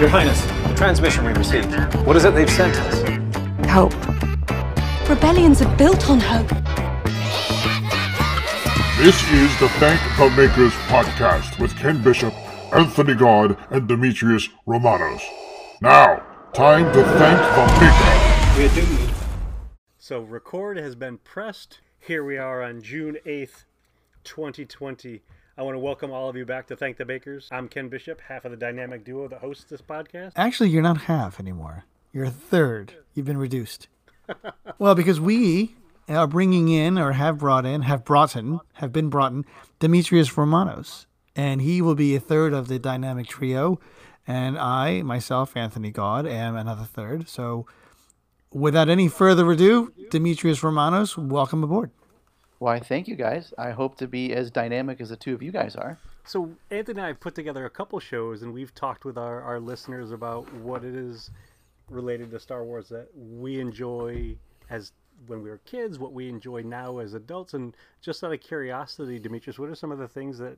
Your Highness, the transmission we received. What is it they've sent us? Hope. Rebellions are built on hope. This is the Thank the Makers podcast with Ken Bishop, Anthony God, and Demetrius Romanos. Now, time to thank the maker. We're doomed. So, record has been pressed. Here we are on June 8th, 2020. I want to welcome all of you back to Thank the Bakers. I'm Ken Bishop, half of the dynamic duo that hosts this podcast. Actually, you're not half anymore. You're a third. You've been reduced. Well, because we are bringing in, or have been brought in, Demetrius Romanos. And he will be a third of the dynamic trio. And I, myself, Anthony God, am another third. So without any further ado, Demetrius Romanos, welcome aboard. Why, thank you guys. I hope to be as dynamic as the two of you guys are. So Anthony and I have put together a couple shows, and we've talked with our listeners about what it is related to Star Wars that we enjoy as when we were kids, what we enjoy now as adults. And just out of curiosity, Demetrius, what are some of the things that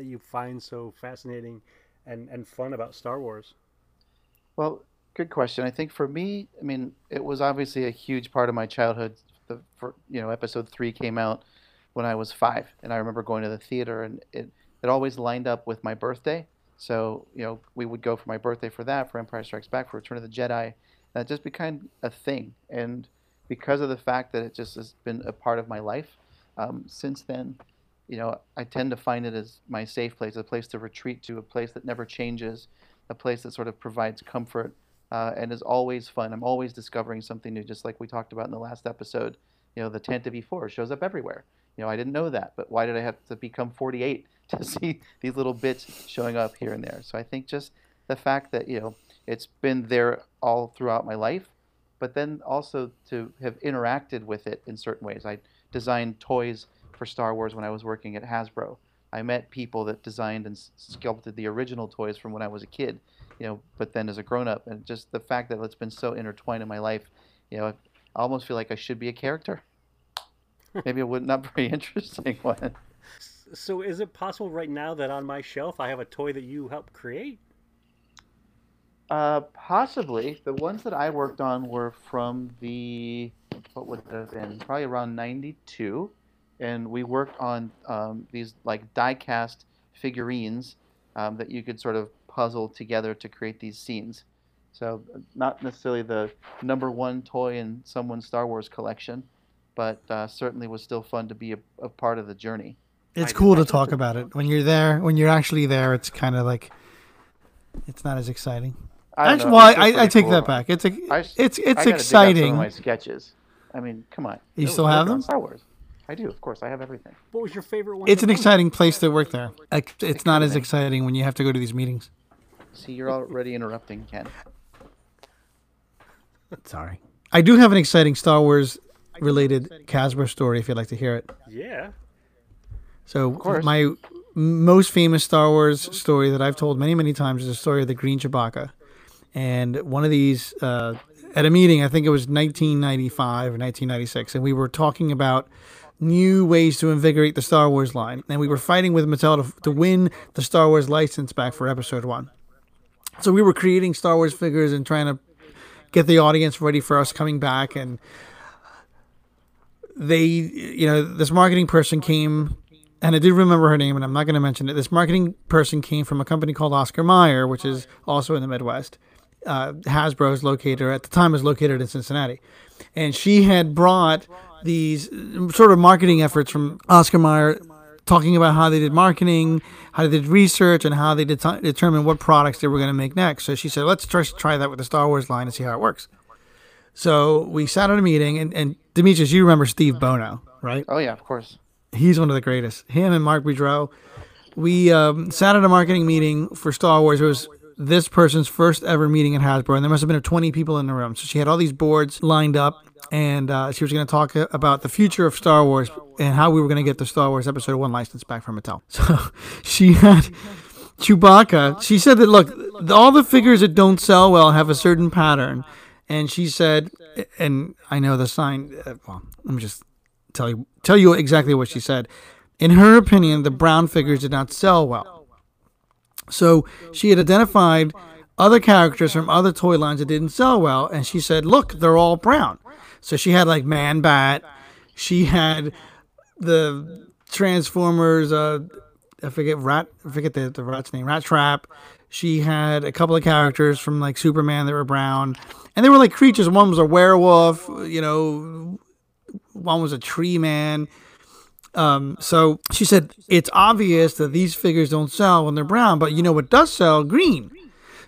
you find so fascinating and fun about Star Wars? Well, good question. I think for me, I mean, it was obviously a huge part of my childhood. Episode 3 came out when I was 5, and I remember going to the theater, and it always lined up with my birthday. So, you know, we would go for my birthday for that, for Empire Strikes Back, for Return of the Jedi. That just became a thing, and because of the fact that it just has been a part of my life since then, you know, I tend to find it as my safe place, a place to retreat to, a place that never changes, a place that sort of provides comfort. And is always fun. I'm always discovering something new, just like we talked about in the last episode. You know, the 10 to V4 shows up everywhere. You know, I didn't know that, but why did I have to become 48 to see these little bits showing up here and there? So I think just the fact that, you know, it's been there all throughout my life, but then also to have interacted with it in certain ways. I designed toys for Star Wars when I was working at Hasbro. I met people that designed and sculpted the original toys from when I was a kid. You know, but then as a grown-up, and just the fact that it's been so intertwined in my life, you know, I almost feel like I should be a character. Maybe it would not be an interesting one. So is it possible right now that on my shelf I have a toy that you helped create? Possibly. The ones that I worked on were from what would it have been? Probably around 92. And we worked on these like die-cast figurines that you could sort of puzzle together to create these scenes. So not necessarily the number one toy in someone's Star Wars collection, but certainly was still fun to be a part of the journey. It's cool to talk about it. When you're there, when you're actually there, it's kind of like, it's not as exciting. Actually, well, I take that back. It's exciting. Dig up some of my sketches. I mean, come on. You still have them? Star Wars. I do, of course. I have everything. What was your favorite one? It's an exciting place to work there. It's not as exciting when you have to go to these meetings. See, you're already interrupting, Ken. Sorry. I do have an exciting Star Wars-related Hasbro story if you'd like to hear it. Yeah. So my most famous Star Wars story that I've told many, many times is the story of the green Chewbacca. And one of these, at a meeting, I think it was 1995 or 1996, and we were talking about new ways to invigorate the Star Wars line. And we were fighting with Mattel to win the Star Wars license back for Episode 1. So we were creating Star Wars figures and trying to get the audience ready for us coming back. And they, you know, this marketing person came, and I do remember her name, and I'm not going to mention it. This marketing person came from a company called Oscar Mayer, which is also in the Midwest. Hasbro is located, at the time, was located in Cincinnati. And she had brought these sort of marketing efforts from Oscar Mayer, talking about how they did marketing, how they did research, and how they determined what products they were going to make next. So she said, let's try that with the Star Wars line and see how it works. So we sat at a meeting, and Demetrius, you remember Steve Bono, right? Oh, yeah, of course. He's one of the greatest. Him and Mark Boudreaux. We sat at a marketing meeting for Star Wars. It was this person's first ever meeting at Hasbro, and there must have been 20 people in the room. So she had all these boards lined up, and she was going to talk about the future of Star Wars and how we were going to get the Star Wars Episode 1 license back from Mattel. So she had Chewbacca. She said that, look, all the figures that don't sell well have a certain pattern. And she said, and I know the sign, well, let me just tell you exactly what she said. In her opinion, the brown figures did not sell well. So she had identified other characters from other toy lines that didn't sell well, and she said, look, they're all brown. So she had like Man-Bat, she had the Transformers, I forget the rat's name, Rat Trap. She had a couple of characters from like Superman that were brown, and they were like creatures. One was a werewolf, you know, one was a tree man. So she said, it's obvious that these figures don't sell when they're brown, but you know what does sell? Green.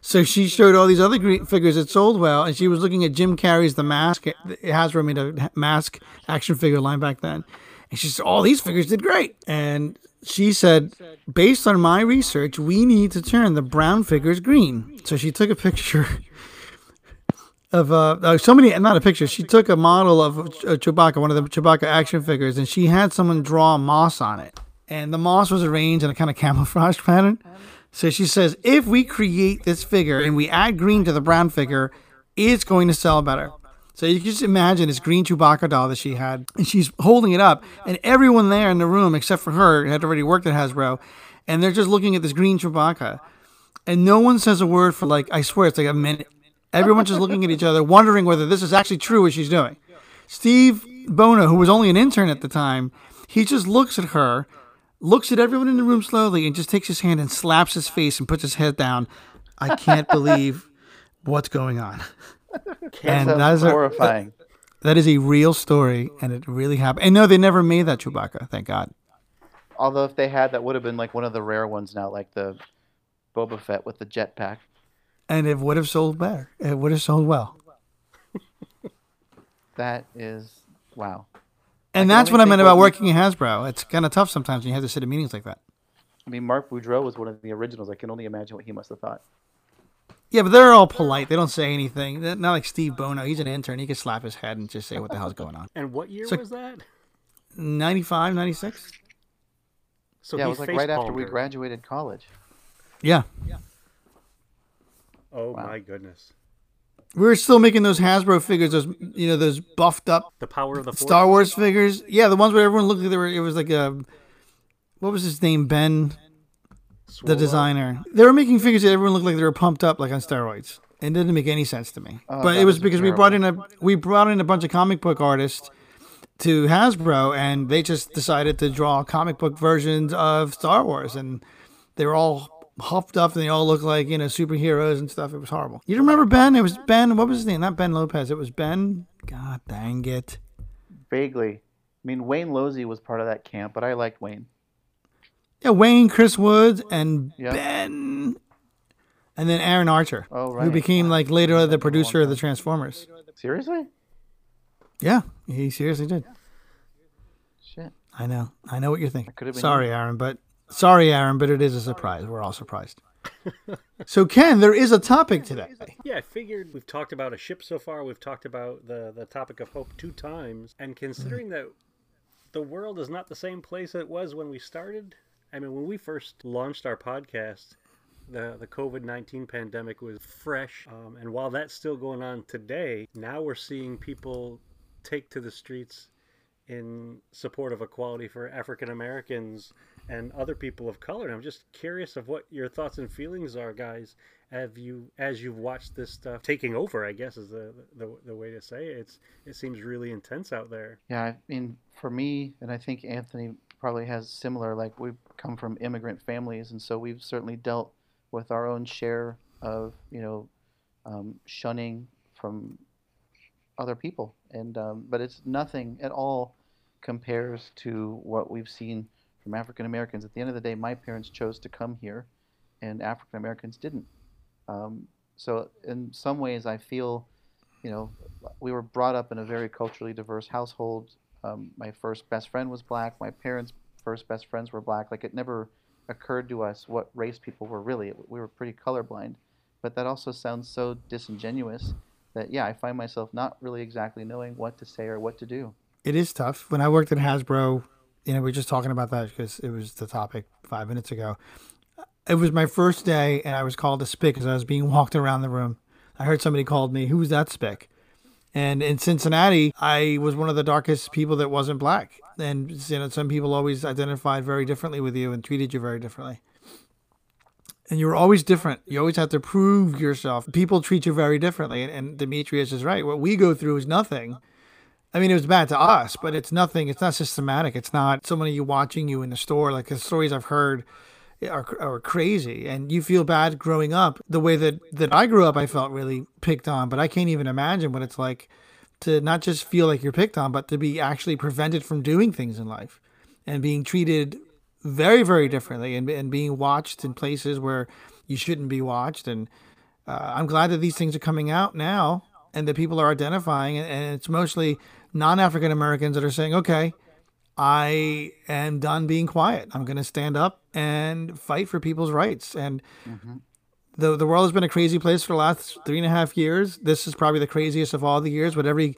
So she showed all these other green figures that sold well, and she was looking at Jim Carrey's The Mask. Hasbro made a Mask action figure line back then. And she said, all these figures did great. And she said, based on my research, we need to turn the brown figures green. So she took a picture of she took a model of Chewbacca, one of the Chewbacca action figures, and she had someone draw moss on it. And the moss was arranged in a kind of camouflage pattern. So she says, if we create this figure and we add green to the brown figure, it's going to sell better. So you can just imagine this green Chewbacca doll that she had, and she's holding it up, and everyone there in the room except for her had already worked at Hasbro, and they're just looking at this green Chewbacca, and no one says a word for, like, I swear it's like a minute. Everyone's just looking at each other, wondering whether this is actually true what she's doing. Steve Bono, who was only an intern at the time, he just looks at her, looks at everyone in the room slowly, and just takes his hand and slaps his face and puts his head down. I can't believe what's going on. And that is horrifying. That is a real story, and it really happened. And no, they never made that Chewbacca, thank God. Although if they had, that would have been like one of the rare ones now, like the Boba Fett with the jetpack. And it would have sold better. It would have sold well. That is, wow. And that's what I meant about working in Hasbro. It's kind of tough sometimes when you have to sit in meetings like that. I mean, Mark Boudreaux was one of the originals. I can only imagine what he must have thought. Yeah, but they're all polite. They don't say anything. They're not like Steve Bono. He's an intern. He could slap his head and just say what the hell's going on. And what year was that? 95, 96. So yeah, it was like right after we graduated college. Yeah. Yeah. Oh, wow. My goodness. We were still making those Hasbro figures, those buffed up. The Power of the Force. Star Wars figures. Yeah, the ones where everyone looked like they were, it was like a, what was his name? Ben, Swole, the designer. They were making figures that everyone looked like they were pumped up like on steroids. It didn't make any sense to me. Oh, but it was because we brought in a bunch of comic book artists to Hasbro, and they just decided to draw comic book versions of Star Wars, and they were all huffed up and they all look like, superheroes and stuff. It was horrible. You don't remember Ben? It was Ben. What was his name? Not Ben Lopez. It was Ben. God dang it. Vaguely. I mean, Wayne Losey was part of that camp, but I liked Wayne. Yeah, Wayne, Chris Woods, and Ben. And then Aaron Archer. Oh, right. Who became like later the producer of the Transformers. Seriously? Yeah, he seriously did. Shit. I know what you're thinking. Sorry, Aaron, but it is a surprise. We're all surprised. So, Ken, there is a topic today. Yeah, I figured we've talked about a ship so far. We've talked about the topic of hope 2 times. And considering that the world is not the same place it was when we started, I mean, when we first launched our podcast, the COVID-19 pandemic was fresh. And while that's still going on today, now we're seeing people take to the streets in support of equality for African Americans and other people of color. And I'm just curious of what your thoughts and feelings are, guys, as you've watched this stuff taking over, I guess is the way to say it. It seems really intense out there. Yeah, I mean, for me, and I think Anthony probably has similar, like we've come from immigrant families, and so we've certainly dealt with our own share of, shunning from other people. And but it's nothing at all compares to what we've seen from African Americans. At the end of the day, my parents chose to come here, and African Americans didn't. So in some ways, I feel, we were brought up in a very culturally diverse household. My first best friend was black. My parents' first best friends were black. Like, it never occurred to us what race people were really. We were pretty colorblind. But that also sounds so disingenuous that, yeah, I find myself not really exactly knowing what to say or what to do. It is tough. When I worked at Hasbro, we were just talking about that because it was the topic 5 minutes ago. It was my first day, and I was called a spick because I was being walked around the room. I heard somebody called me, "Who's that spick?" And in Cincinnati, I was one of the darkest people that wasn't black. And some people always identified very differently with you and treated you very differently. And you were always different. You always had to prove yourself. People treat you very differently. And Demetrius is right. What we go through is nothing. I mean, it was bad to us, but it's nothing. It's not systematic. It's not somebody watching you in the store. Like the stories I've heard are crazy. And you feel bad growing up. The way that I grew up, I felt really picked on. But I can't even imagine what it's like to not just feel like you're picked on, but to be actually prevented from doing things in life and being treated very, very differently and being watched in places where you shouldn't be watched. And I'm glad that these things are coming out now and that people are identifying. And it's mostly non-African Americans that are saying, okay, I am done being quiet. I'm going to stand up and fight for people's rights. And the world has been a crazy place for the last 3.5 years. This is probably the craziest of all the years, but every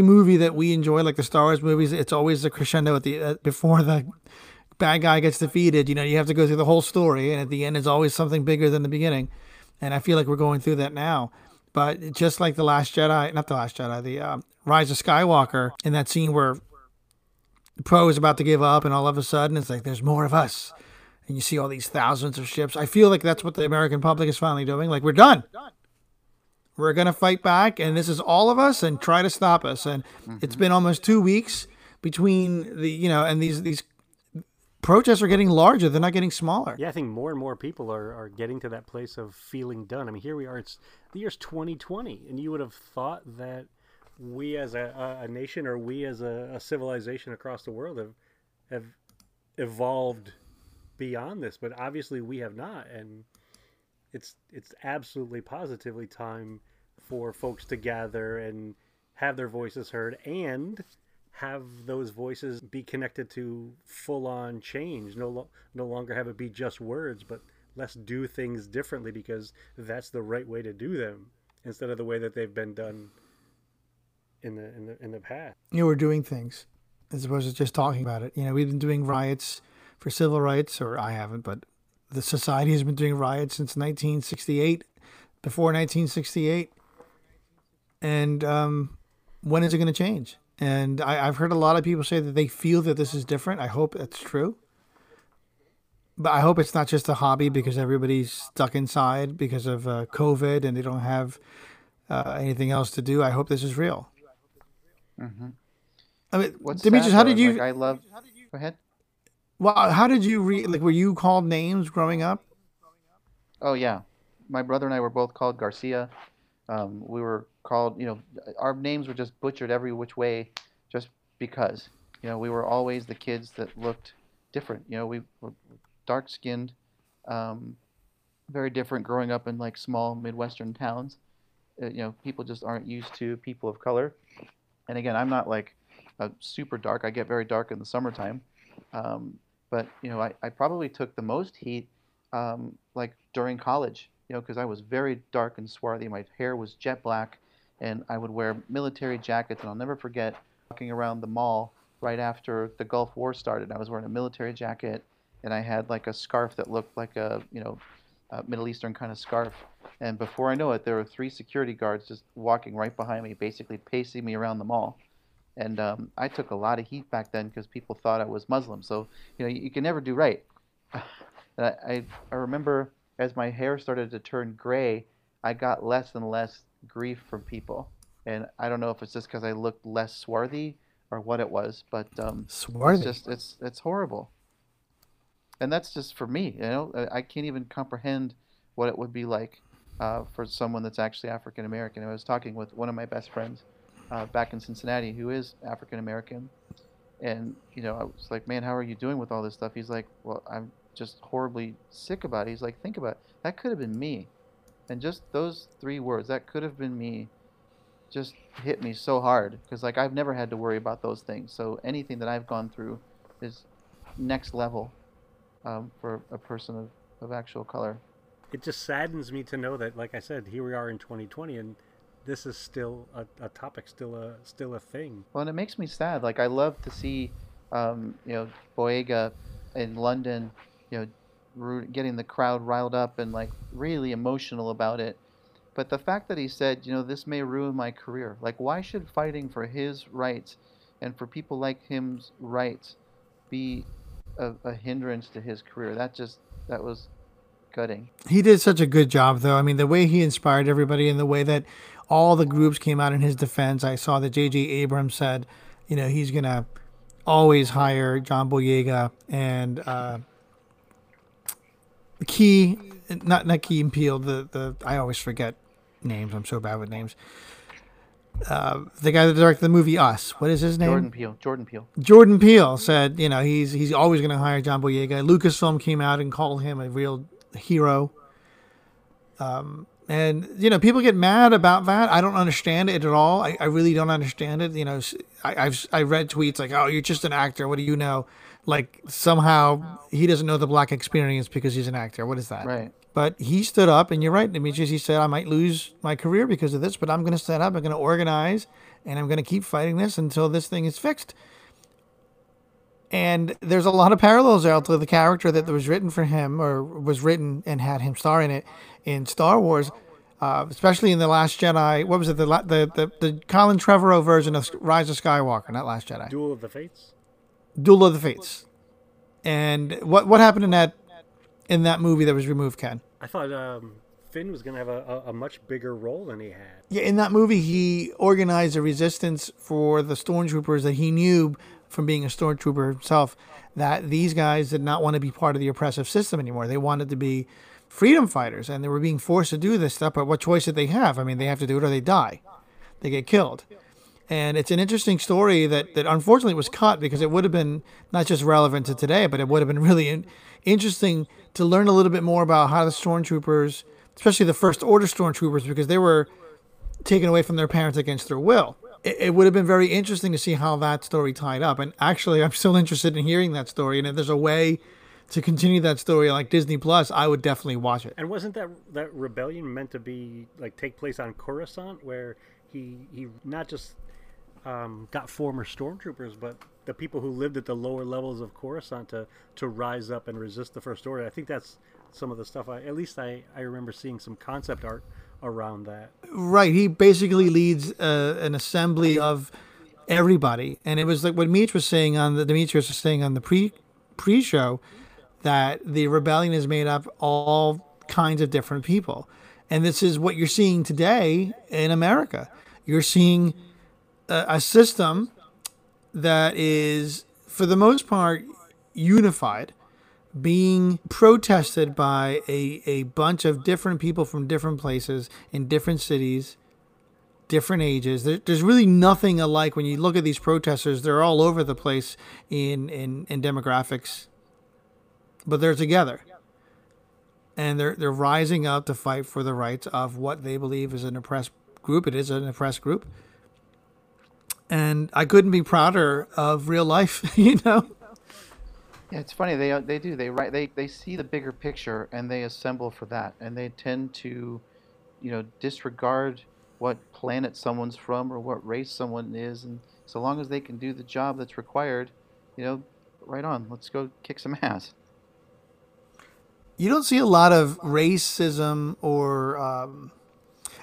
movie that we enjoy, like the Star Wars movies, it's always the crescendo at the before the bad guy gets defeated. You know, you have to go through the whole story, and at the end is always something bigger than the beginning. And I feel like we're going through that now. But just like the Rise of Skywalker, in that scene where Poe is about to give up and all of a sudden it's like, there's more of us, and you see all these thousands of ships. I feel like that's what the American public is finally doing. Like, we're done. We're gonna fight back, and this is all of us, and try to stop us. And it's been almost 2 weeks between the, you know, and these protests are getting larger. They're not getting smaller. Yeah, I think more and more people are getting to that place of feeling done. I mean, here we are. It's the year's 2020, and you would have thought that we as a nation, or we as a civilization across the world have evolved beyond this. But obviously we have not, and it's absolutely positively time for folks to gather and have their voices heard, and have those voices be connected to full-on change. No longer have it be just words, but let's do things differently, because that's the right way to do them, instead of the way that they've been done in the past. You know, we're doing things as opposed to just talking about it. You know, we've been doing riots for civil rights, or I haven't, but the society has been doing riots since 1968, before 1968. And when is it going to change? And I've heard a lot of people say that they feel that this is different. I hope that's true. But I hope it's not just a hobby because everybody's stuck inside because of COVID and they don't have anything else to do. I hope this is real. Mm-hmm. I mean, Demetrius, how did you... Like, I love... Go ahead. Well, how did you... were you called names growing up? Oh, yeah. My brother and I were both called Garcia. We were called, you know, our names were just butchered every which way, just because, you know, we were always the kids that looked different. You know, we were dark skinned, very different, growing up in like small Midwestern towns. You know, people just aren't used to people of color. And again, I'm not like a super dark. I get very dark in the summertime. But, you know, I probably took the most heat like during college. You know, because I was very dark and swarthy. My hair was jet black, and I would wear military jackets. And I'll never forget walking around the mall right after the Gulf War started. I was wearing a military jacket, and I had like a scarf that looked like a, you know, Middle Eastern kind of scarf. And before I know it, there were 3 security guards just walking right behind me, basically pacing me around the mall. And I took a lot of heat back then because people thought I was Muslim. So, you know, you can never do right. And I remember, as my hair started to turn gray, I got less and less grief from people. And I don't know if it's just because I looked less swarthy or what it was, but swarthy. It's horrible. And that's just for me, you know? I can't even comprehend what it would be like for someone that's actually African-American. I was talking with one of my best friends back in Cincinnati who is African-American. And, you know, I was like, man, how are you doing with all this stuff? He's like, well, I'm just horribly sick about it. He's like, think about it. That could have been me. And just those 3 words, that could have been me, just hit me so hard, because like I've never had to worry about those things. So anything that I've gone through is next level for a person of actual color. It just saddens me to know that, like I said, here we are in 2020, and this is still a topic, still a thing. Well, and it makes me sad. Like, I love to see you know, Boyega in London, you know, getting the crowd riled up and like really emotional about it. But the fact that he said, you know, this may ruin my career. Like, why should fighting for his rights and for people like him's rights be a hindrance to his career? That was cutting. He did such a good job, though. I mean, the way he inspired everybody and the way that all the groups came out in his defense. I saw that J.J. Abrams said, you know, he's going to always hire John Boyega and Key and Peele. The I always forget names. I'm so bad with names. The guy that directed the movie Us. What is his name? Jordan Peele. Jordan Peele said, you know, he's always going to hire John Boyega. Lucasfilm came out and called him a real hero. And, you know, people get mad about that. I don't understand it at all. I really don't understand it. You know, I read tweets like, oh, you're just an actor. What do you know? Like, somehow he doesn't know the black experience because he's an actor. What is that? Right. But he stood up, and you're right, Demetrius. He said, I might lose my career because of this, but I'm going to stand up. I'm going to organize, and I'm going to keep fighting this until this thing is fixed. And there's a lot of parallels there to the character that was written for him or was written and had him star in it in Star Wars, especially in The Last Jedi. What was it? The Colin Trevorrow version of Rise of Skywalker, not Last Jedi. Duel of the Fates. And what happened in that movie that was removed, Ken? I thought Finn was going to have a much bigger role than he had. Yeah, in that movie, he organized a resistance for the stormtroopers that he knew from being a stormtrooper himself, that these guys did not want to be part of the oppressive system anymore. They wanted to be freedom fighters, and they were being forced to do this stuff, but what choice did they have? I mean, they have to do it or they die. They get killed. And it's an interesting story that unfortunately was cut because it would have been not just relevant to today, but it would have been really interesting to learn a little bit more about how the stormtroopers, especially the First Order stormtroopers, because they were taken away from their parents against their will. It would have been very interesting to see how that story tied up. And actually, I'm still interested in hearing that story. And if there's a way to continue that story like Disney Plus, I would definitely watch it. And wasn't that rebellion meant to be like take place on Coruscant, where he not just got former stormtroopers, but the people who lived at the lower levels of Coruscant to rise up and resist the First Order. I think that's some of the stuff. I remember seeing some concept art around that. Right. He basically leads an assembly of everybody, and it was like what Demetrius was saying on the pre-show, that the rebellion is made up all kinds of different people, and this is what you're seeing today in America. You're seeing a system that is, for the most part, unified, being protested by a bunch of different people from different places, in different cities, different ages. There's really nothing alike when you look at these protesters. They're all over the place in demographics, but they're together. And they're rising up to fight for the rights of what they believe is an oppressed group. It is an oppressed group. And I couldn't be prouder of real life, you know? Yeah, it's funny. They do. They see the bigger picture, and they assemble for that. And they tend to, you know, disregard what planet someone's from or what race someone is. And so long as they can do the job that's required, you know, right on. Let's go kick some ass. You don't see a lot of racism or...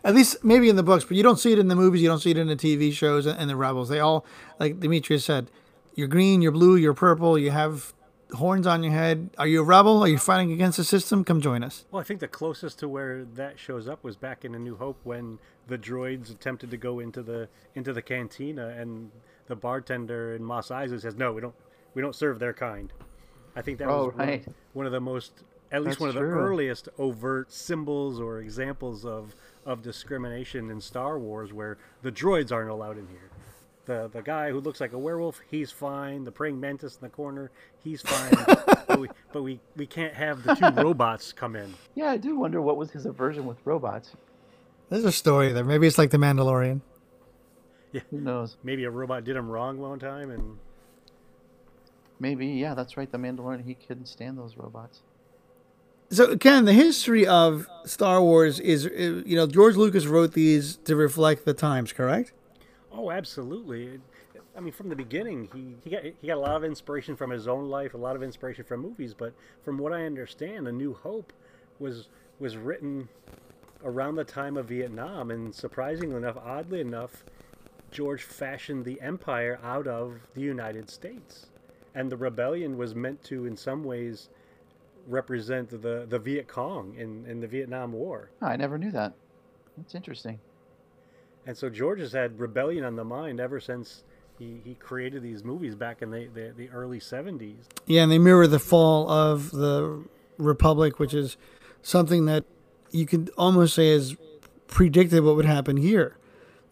at least maybe in the books, but you don't see it in the movies. You don't see it in the TV shows and the rebels. They all, like Demetrius said, you're green, you're blue, you're purple, you have horns on your head. Are you a rebel? Are you fighting against the system? Come join us. Well, I think the closest to where that shows up was back in A New Hope when the droids attempted to go into the cantina, and the bartender in Mos Eisley says, "No, we don't serve their kind." I think that was right. one of the most, at least That's one of true. The earliest overt symbols or examples of discrimination in Star Wars, where the droids aren't allowed in here. The guy who looks like a werewolf, he's fine. The praying mantis in the corner, he's fine. but we can't have the two robots come in. Yeah, I do wonder what was his aversion with robots. There's a story there. Maybe it's like The Mandalorian. Yeah. Who knows? Maybe a robot did him wrong one time. And maybe, yeah, that's right. The Mandalorian, he couldn't stand those robots. So, Ken, the history of Star Wars is, you know, George Lucas wrote these to reflect the times, correct? Oh, absolutely. I mean, from the beginning, he got a lot of inspiration from his own life, a lot of inspiration from movies. But from what I understand, A New Hope was written around the time of Vietnam. And surprisingly enough, oddly enough, George fashioned the Empire out of the United States. And the rebellion was meant to, in some ways... represent the Viet Cong in the Vietnam War. Oh, I never knew that. That's interesting. And so George has had rebellion on the mind ever since he created these movies back in the early 70s. Yeah, and they mirror the fall of the Republic, which is something that you could almost say is predicted what would happen here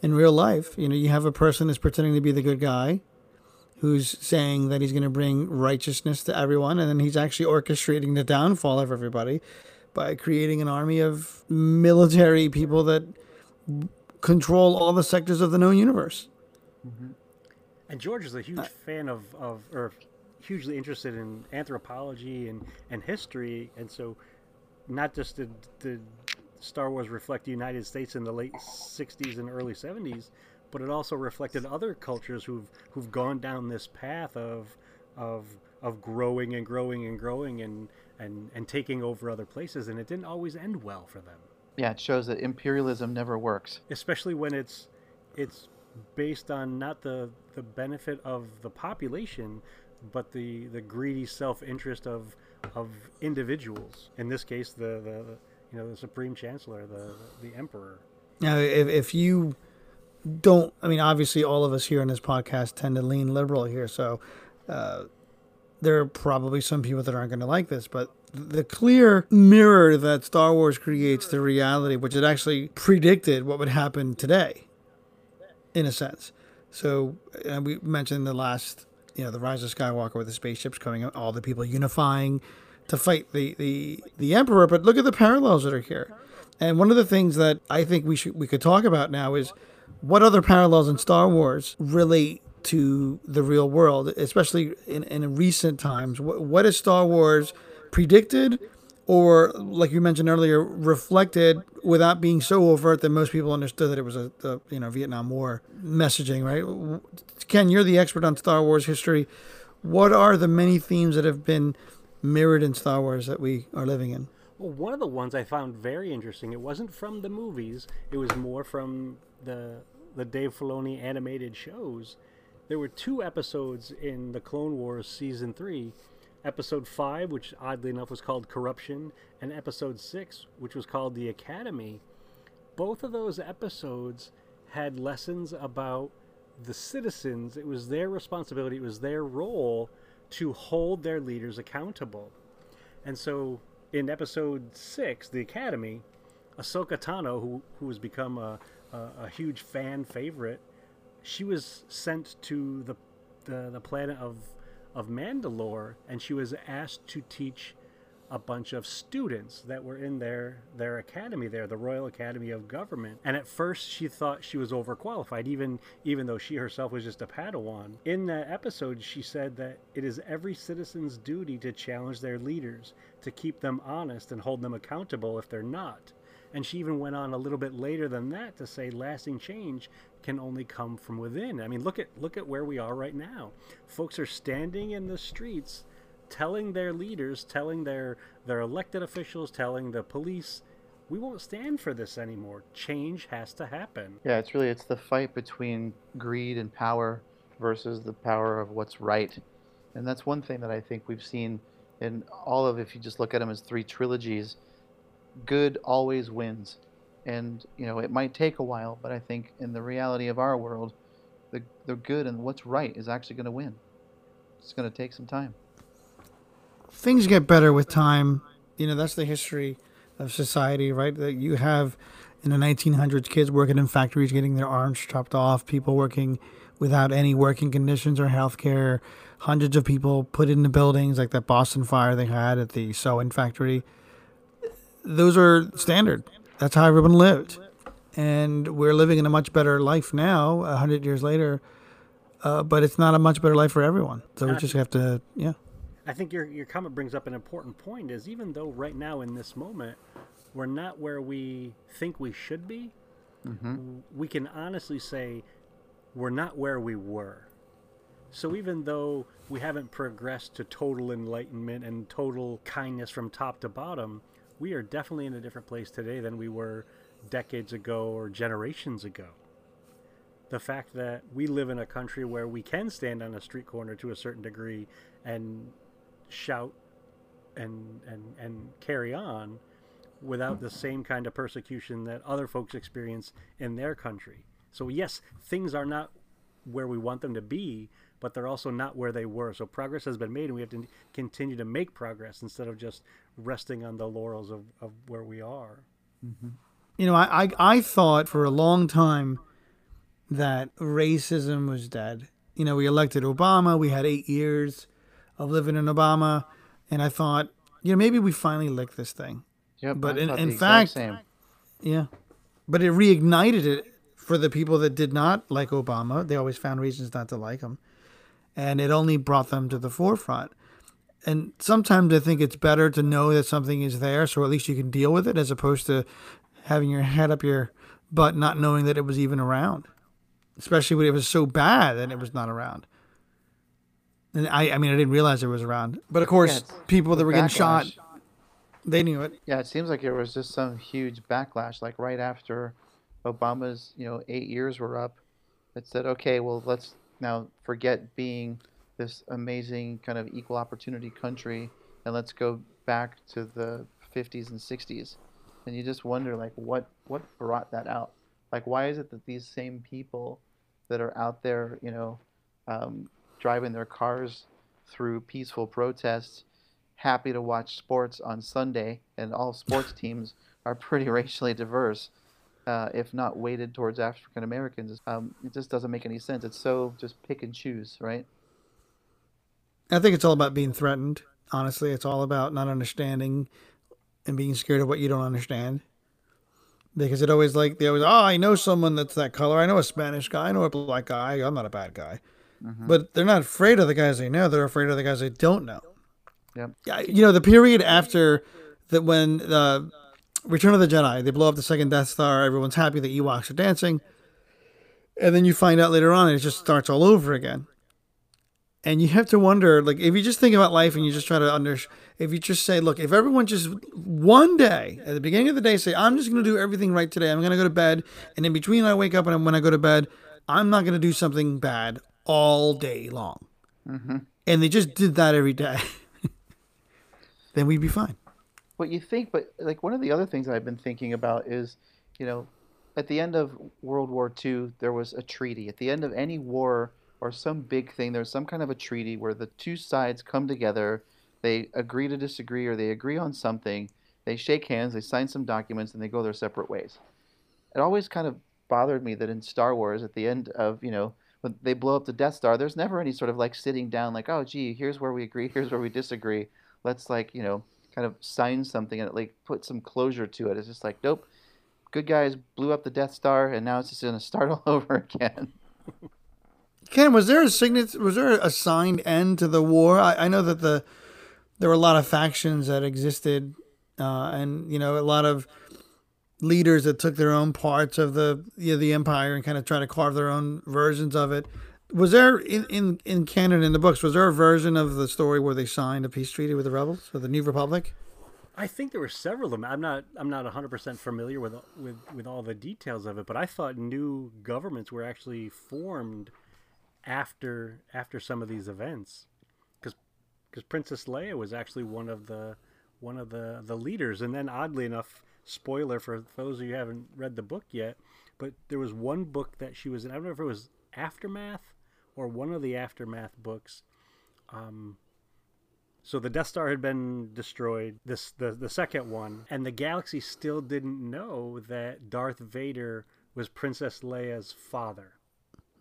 in real life. You know, you have a person that's pretending to be the good guy who's saying that he's going to bring righteousness to everyone, and then he's actually orchestrating the downfall of everybody by creating an army of military people that control all the sectors of the known universe. Mm-hmm. And George is a huge fan of, or hugely interested in anthropology and history, and so not just did Star Wars reflect the United States in the late 60s and early 70s, but it also reflected other cultures who've gone down this path of growing and growing and growing and taking over other places, and it didn't always end well for them. Yeah, it shows that imperialism never works, especially when it's based on not the benefit of the population, but the greedy self-interest of individuals. In this case, the you know, the Supreme Chancellor, the Emperor. Now, if you don't, I mean, obviously all of us here on this podcast tend to lean liberal here, so there are probably some people that aren't going to like this, but the clear mirror that Star Wars creates to reality, which it actually predicted what would happen today, in a sense. So, and we mentioned the last, you know, the Rise of Skywalker with the spaceships coming out, all the people unifying to fight the Emperor, but look at the parallels that are here. And one of the things that I think we could talk about now is what other parallels in Star Wars relate to the real world, especially in recent times. What is Star Wars predicted, or, like you mentioned earlier, reflected without being so overt that most people understood that it was a you know, Vietnam War messaging, right? Ken, you're the expert on Star Wars history. What are the many themes that have been mirrored in Star Wars that we are living in? Well, one of the ones I found very interesting, it wasn't from the movies, it was more from the Dave Filoni animated shows. There were two episodes in the Clone Wars Season 3, Episode 5, which oddly enough was called Corruption, and Episode 6, which was called The Academy. Both of those episodes had lessons about the citizens. It was their responsibility, it was their role to hold their leaders accountable. And so in Episode 6, The Academy, Ahsoka Tano, who has become a huge fan favorite, she was sent to the planet of Mandalore, and she was asked to teach a bunch of students that were in their academy there, the Royal Academy of Government. And at first she thought she was overqualified, even though she herself was just a Padawan. In that episode, she said that it is every citizen's duty to challenge their leaders, to keep them honest and hold them accountable if they're not. And she even went on a little bit later than that to say lasting change can only come from within. I mean, look at where we are right now. Folks are standing in the streets telling their leaders, telling their elected officials, telling the police, we won't stand for this anymore. Change has to happen. Yeah, it's the fight between greed and power versus the power of what's right. And that's one thing that I think we've seen in all of, if you just look at them as three trilogies, good always wins. And, you know, it might take a while, but I think in the reality of our world, the good and what's right is actually going to win. It's going to take some time. Things get better with time. You know, that's the history of society, right? That you have in the 1900s kids working in factories, getting their arms chopped off, people working without any working conditions or health care, hundreds of people put into buildings like that Boston fire they had at the sewing factory. Those are standard. That's how everyone lived. And we're living in a much better life now, 100 years later, but it's not a much better life for everyone. So we just have to, yeah. I think your comment brings up an important point, is even though right now in this moment, we're not where we think we should be, mm-hmm. we can honestly say we're not where we were. So even though we haven't progressed to total enlightenment and total kindness from top to bottom, we are definitely in a different place today than we were decades ago or generations ago. The fact that we live in a country where we can stand on a street corner to a certain degree and shout and carry on without the same kind of persecution that other folks experience in their country. So yes, things are not where we want them to be, but they're also not where they were. So progress has been made, and we have to continue to make progress instead of just resting on the laurels of where we are. Mm-hmm. You know, I thought for a long time that racism was dead. You know, we elected Obama. We had 8 years of living in Obama. And I thought, you know, maybe we finally licked this thing. Yep, but in fact, same. Yeah, but it reignited it for the people that did not like Obama. They always found reasons not to like him. And it only brought them to the forefront. And sometimes I think it's better to know that something is there, so at least you can deal with it, as opposed to having your head up your butt not knowing that it was even around. Especially when it was so bad that it was not around. And I mean, I didn't realize it was around. But of course, people that were getting shot, they knew it. Yeah, it seems like there was just some huge backlash, like right after Obama's, you know, 8 years were up. It said, okay, well, let's now forget being this amazing kind of equal opportunity country, and let's go back to the 50s and 60s. And you just wonder, like, what brought that out? Like, why is it that these same people that are out there, you know, driving their cars through peaceful protests, happy to watch sports on Sunday, and all sports teams are pretty racially diverse, if not weighted towards African Americans? It just doesn't make any sense. It's so just pick and choose, right? I think it's all about being threatened. Honestly, it's all about not understanding and being scared of what you don't understand. Because it always, like, they always, oh, I know someone that's that color. I know a Spanish guy. I know a black guy. I'm not a bad guy. Mm-hmm. But they're not afraid of the guys they know. They're afraid of the guys they don't know. Yep. You know, the period after that, when Return of the Jedi, they blow up the second Death Star. Everyone's happy. The Ewoks are dancing. And then you find out later on, it just starts all over again. And you have to wonder, like, if you just think about life and you just try to if you just say, look, if everyone just one day at the beginning of the day say, I'm just going to do everything right today. I'm going to go to bed. And in between I wake up and when I go to bed, I'm not going to do something bad all day long. Mm-hmm. And they just did that every day. Then we'd be fine. What you think, but like one of the other things that I've been thinking about is, you know, at the end of World War II, there was a treaty. At the end of any war, or some big thing, there's some kind of a treaty where the two sides come together, they agree to disagree, or they agree on something, they shake hands, they sign some documents, and they go their separate ways. It always kind of bothered me that in Star Wars, at the end of, you know, when they blow up the Death Star, there's never any sort of like sitting down like, oh, gee, here's where we agree, here's where we disagree. Let's like, you know, kind of sign something and like put some closure to it. It's just like, nope, good guys blew up the Death Star, and now it's just going to start all over again. Ken, was there a signed end to the war? I know that there were a lot of factions that existed, and you know, a lot of leaders that took their own parts of the empire and kind of tried to carve their own versions of it. Was there in canon in the books? Was there a version of the story where they signed a peace treaty with the rebels or the New Republic? I think there were several of them. I'm not 100% familiar with all the details of it, but I thought new governments were actually formed after some of these events, because Princess Leia was actually one of the leaders. And then, oddly enough, spoiler for those of you who haven't read the book yet, but there was one book that she was in. I don't know if it was Aftermath or one of the Aftermath books. So the Death Star had been destroyed, the second one, and the galaxy still didn't know that Darth Vader was Princess Leia's father.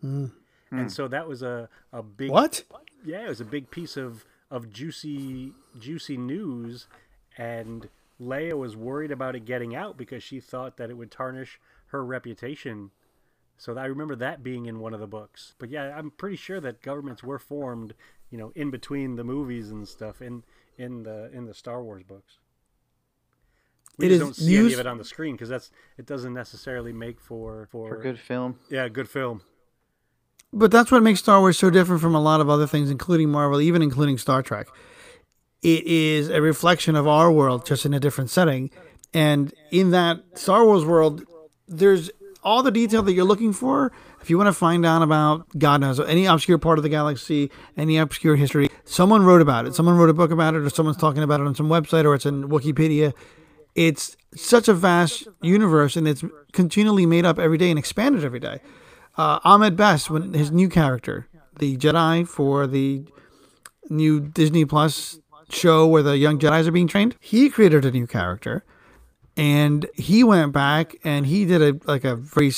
Mm. And so that was a big... What? Yeah, it was a big piece of juicy news. And Leia was worried about it getting out because she thought that it would tarnish her reputation. So I remember that being in one of the books. But yeah, I'm pretty sure that governments were formed, you know, in between the movies and stuff in the Star Wars books. We just don't see any of it on the screen because it doesn't necessarily make for good film. Yeah, good film. But that's what makes Star Wars so different from a lot of other things, including Marvel, even including Star Trek. It is a reflection of our world, just in a different setting. And in that Star Wars world, there's all the detail that you're looking for, If you want to find out about, God knows, any obscure part of the galaxy, any obscure history, someone wrote about it. Someone wrote a book about it, or someone's talking about it on some website, or it's in Wikipedia. It's such a vast universe, and it's continually made up every day and expanded every day. Ahmed Best, when his new character, the Jedi for the new Disney Plus show where the young Jedis are being trained, he created a new character, and he went back and he did a very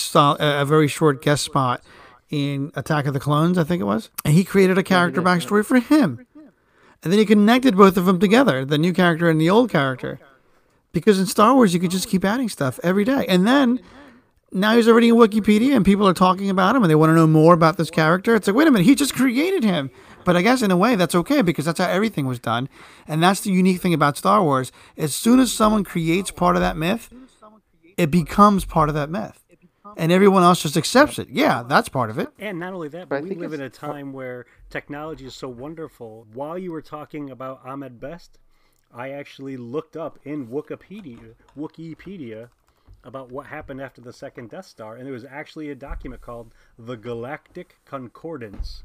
short guest spot in Attack of the Clones, I think it was, and he created a character backstory for him, and then he connected both of them together, the new character and the old character, because in Star Wars you could just keep adding stuff every day. And then now he's already in Wikipedia and people are talking about him and they want to know more about this character. It's like, wait a minute, he just created him. But I guess in a way that's okay, because that's how everything was done. And that's the unique thing about Star Wars. As soon as someone creates part of that myth, it becomes part of that myth. And everyone else just accepts it. Yeah, that's part of it. And not only that, but we live in a time where technology is so wonderful. While you were talking about Ahmed Best, I actually looked up in Wikipedia about what happened after the second Death Star, and there was actually a document called The Galactic Concordance.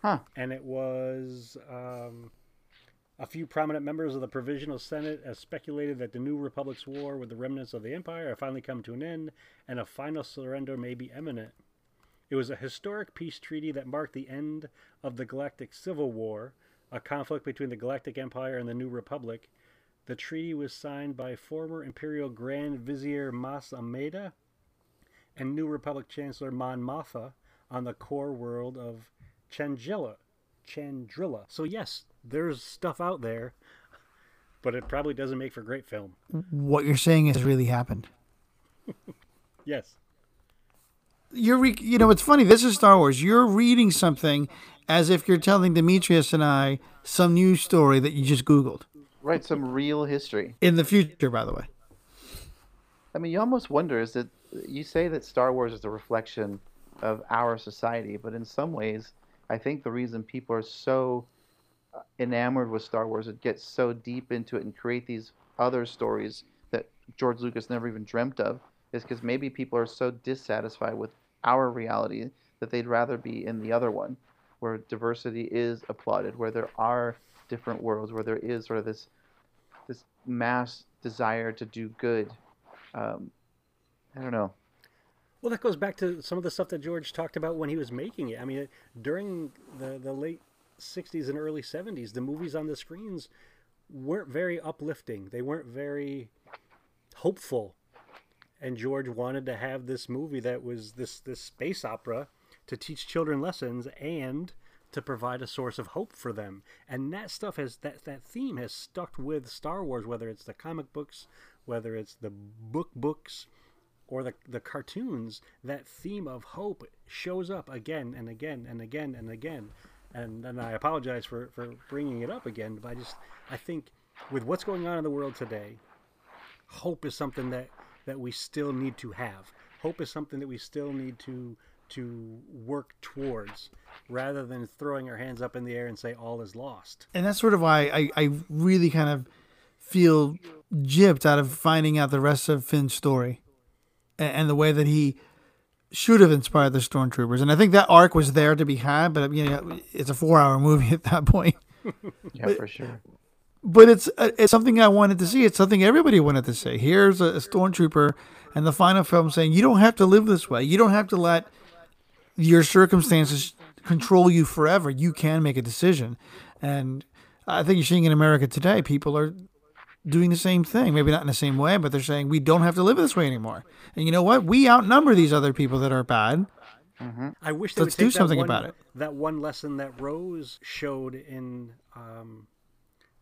Huh. And it was a few prominent members of the Provisional Senate speculated that the New Republic's war with the remnants of the Empire had finally come to an end, and a final surrender may be imminent. It was a historic peace treaty that marked the end of the Galactic Civil War, a conflict between the Galactic Empire and the New Republic. The treaty was signed by former Imperial Grand Vizier Mas Ameda and New Republic Chancellor Mon Mothma on the core world of Chandrilla. So yes, there's stuff out there, but it probably doesn't make for great film. What you're saying has really happened. Yes. You know, it's funny. This is Star Wars. You're reading something as if you're telling Demetrius and I some news story that you just Googled. Right, some real history. In the future, by the way. I mean, you almost wonder, is that you say that Star Wars is a reflection of our society, but in some ways, I think the reason people are so enamored with Star Wars, it gets so deep into it and create these other stories that George Lucas never even dreamt of, is because maybe people are so dissatisfied with our reality that they'd rather be in the other one, where diversity is applauded, where there are different worlds, where there is sort of this mass desire to do good. I don't know. Well, that goes back to some of the stuff that George talked about when he was making it. I mean, during the late 60s and early 70s, the movies on the screens weren't very uplifting. They weren't very hopeful. And George wanted to have this movie that was this space opera to teach children lessons and to provide a source of hope for them. And that stuff has, that theme has stuck with Star Wars, whether it's the comic books, whether it's the books, or the cartoons. That theme of hope shows up again and again and again and again. And I apologize for bringing it up again, but I think with what's going on in the world today, hope is something that we still need to have. Hope is something that we still need to work towards, rather than throwing our hands up in the air and say all is lost. And that's sort of why I really kind of feel gypped out of finding out the rest of Finn's story and the way that he should have inspired the Stormtroopers. And I think that arc was there to be had, but you know, it's a 4-hour movie at that point. Yeah, but, for sure. But it's something I wanted to see. It's something everybody wanted to see. Here's a Stormtrooper and the final film saying, you don't have to live this way. You don't have to let your circumstances control you forever. You can make a decision. And I think you're seeing in America today, people are doing the same thing. Maybe not in the same way, but they're saying, we don't have to live this way anymore. And you know what? We outnumber these other people that are bad. Mm-hmm. I wish they would do something about it. That one lesson that Rose showed in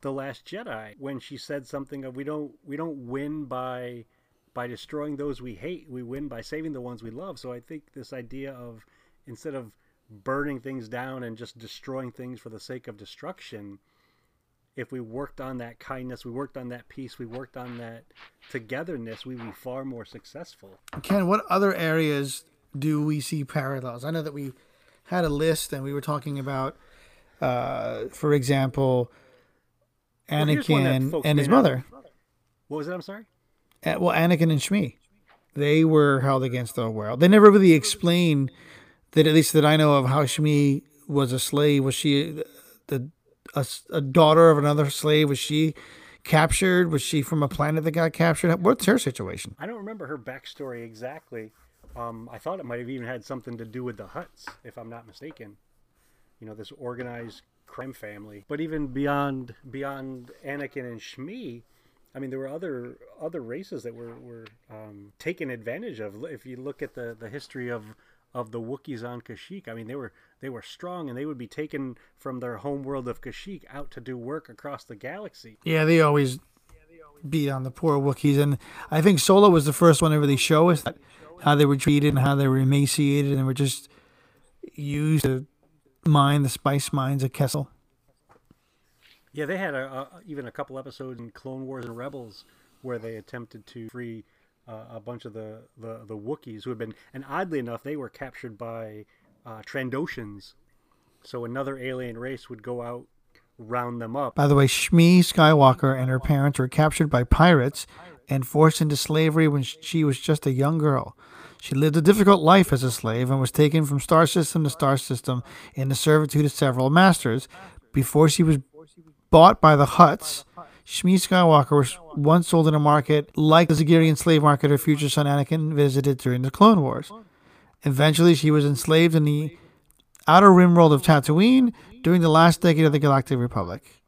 The Last Jedi, when she said something of, we don't win by destroying those we hate, we win by saving the ones we love. So I think this idea of, instead of burning things down and just destroying things for the sake of destruction, if we worked on that kindness, we worked on that peace, we worked on that togetherness, we'd be far more successful. Ken, what other areas do we see parallels? I know that we had a list and we were talking about, for example, Anakin and his mother. What was that? I'm sorry? Anakin and Shmi, they were held against the world. They never really explain that at least that I know of, Hashmi was a slave. Was she a daughter of another slave? Was she captured? Was she from a planet that got captured? What's her situation? I don't remember her backstory exactly. I thought it might have even had something to do with the Hutts, if I'm not mistaken. You know, this organized crime family. But even beyond Anakin and Shmi, I mean, there were other races that were taken advantage of. If you look at the history of the Wookiees on Kashyyyk, I mean, they were strong, and they would be taken from their home world of Kashyyyk out to do work across the galaxy. Yeah, they always beat on the poor Wookiees, and I think Solo was the first one to really show us that, how they were treated and how they were emaciated and were just used to mine the spice mines of Kessel. Yeah, they had even a couple episodes in Clone Wars and Rebels where they attempted to free a bunch of the Wookiees who had been, and oddly enough, they were captured by Trandoshans. So another alien race would go out, round them up. By the way, Shmi Skywalker and her parents were captured by pirates and forced into slavery when she was just a young girl. She lived a difficult life as a slave and was taken from star system to star system in the servitude of several masters. Before she was bought by the Hutts, Shmi Skywalker was once sold in a market like the Zagirian slave market her future son Anakin visited during the Clone Wars. Eventually, she was enslaved in the outer rim world of Tatooine during the last decade of the Galactic Republic.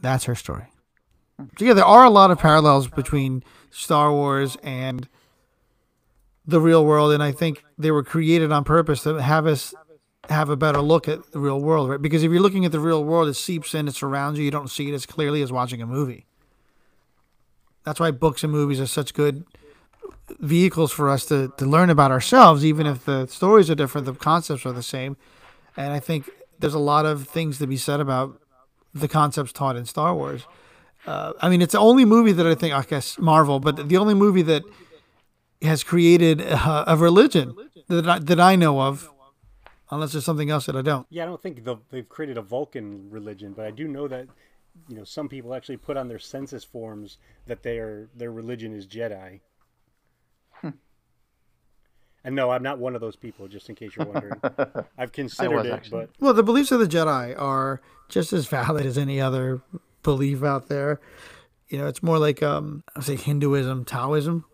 That's her story. So yeah, there are a lot of parallels between Star Wars and the real world, and I think they were created on purpose to have us have a better look at the real world, right? Because if you're looking at the real world, it seeps in, it surrounds you. You don't see it as clearly as watching a movie. That's why books and movies are such good vehicles for us to learn about ourselves, even if the stories are different, the concepts are the same. And I think there's a lot of things to be said about the concepts taught in Star Wars. I mean, it's the only movie that I think, I guess Marvel, but the only movie that has created a religion that I know of. Unless there's something else that I don't. Yeah, I don't think they've created a Vulcan religion, but I do know that, you know, some people actually put on their census forms that their religion is Jedi. And no, I'm not one of those people, just in case you're wondering. I've considered it, but... Well, the beliefs of the Jedi are just as valid as any other belief out there. You know, it's more like, I would say Hinduism, Taoism,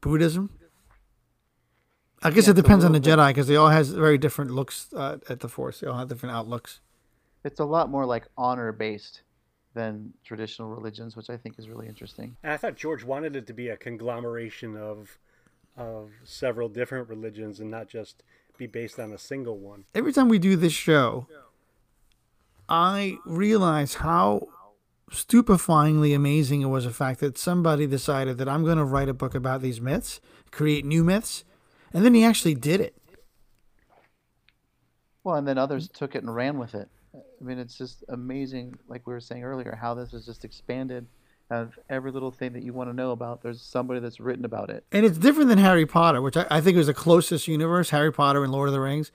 Buddhism. I guess it depends on the Jedi, because they all have very different looks at the Force. They all have different outlooks. It's a lot more like honor-based than traditional religions, which I think is really interesting. And I thought George wanted it to be a conglomeration of several different religions and not just be based on a single one. Every time we do this show, I realize how stupefyingly amazing it was the fact that somebody decided that I'm going to write a book about these myths, create new myths, and then he actually did it. Well, and then others took it and ran with it. I mean, it's just amazing, like we were saying earlier, how this is just expanded. Every little thing that you want to know about, there's somebody that's written about it. And it's different than Harry Potter, which I think was the closest universe, Harry Potter and Lord of the Rings.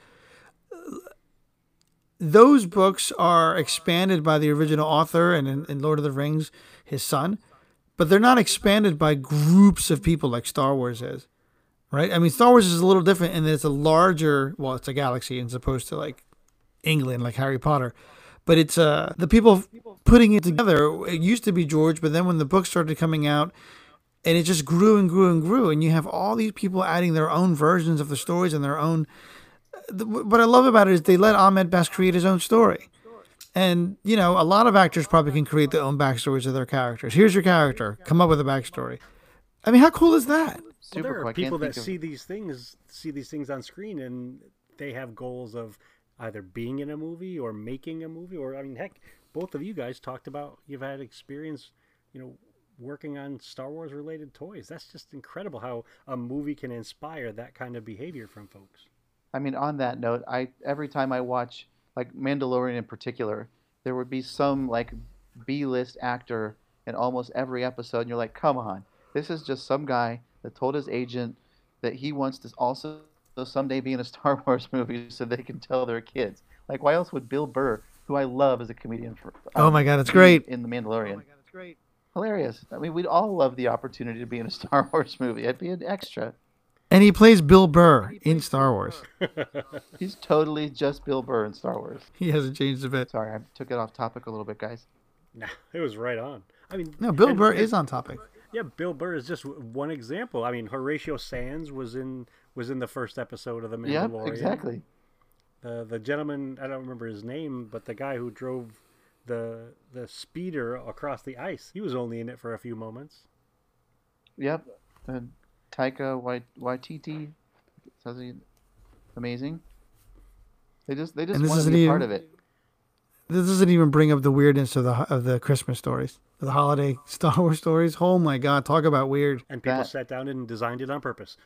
Those books are expanded by the original author, and in Lord of the Rings, his son. But they're not expanded by groups of people like Star Wars is. Right? I mean, Star Wars is a little different, and it's a larger, well, it's a galaxy as opposed to like England, like Harry Potter. But it's the people putting it together. It used to be George, but then when the book started coming out, and it just grew and grew and grew, and you have all these people adding their own versions of the stories and their own. What I love about it is they let Ahmed Best create his own story. And, you know, a lot of actors probably can create their own backstories of their characters. Here's your character. Come up with a backstory. I mean, how cool is that? Well, there are people that see these things on screen, and they have goals of either being in a movie or making a movie. Or, I mean, heck, both of you guys talked about you've had experience, you know, working on Star Wars related toys. That's just incredible how a movie can inspire that kind of behavior from folks. I mean, on that note, every time I watch like Mandalorian in particular, there would be some like B-list actor in almost every episode, and you're like, come on, this is just some guy that told his agent that he wants to also someday be in a Star Wars movie so they can tell their kids. Like, why else would Bill Burr, who I love as a comedian, oh my God, it's great, in The Mandalorian? Oh my God, it's great, hilarious. I mean, we'd all love the opportunity to be in a Star Wars movie. I'd be an extra. And he plays Bill Burr in Star Wars. He's totally just Bill Burr in Star Wars. He hasn't changed a bit. Sorry, I took it off topic a little bit, guys. Nah, it was right on. I mean, no, Bill Burr is on topic. Yeah, Bill Burr is just one example. I mean, Horatio Sands was in the first episode of The Mandalorian. Yeah, exactly. The gentleman, I don't remember his name, but the guy who drove the speeder across the ice, he was only in it for a few moments. Yep. And Taika Waititi, amazing. They just want to be part of it. This doesn't even bring up the weirdness of the Christmas stories, the holiday Star Wars stories. Oh my God, talk about weird! And people sat down and designed it on purpose.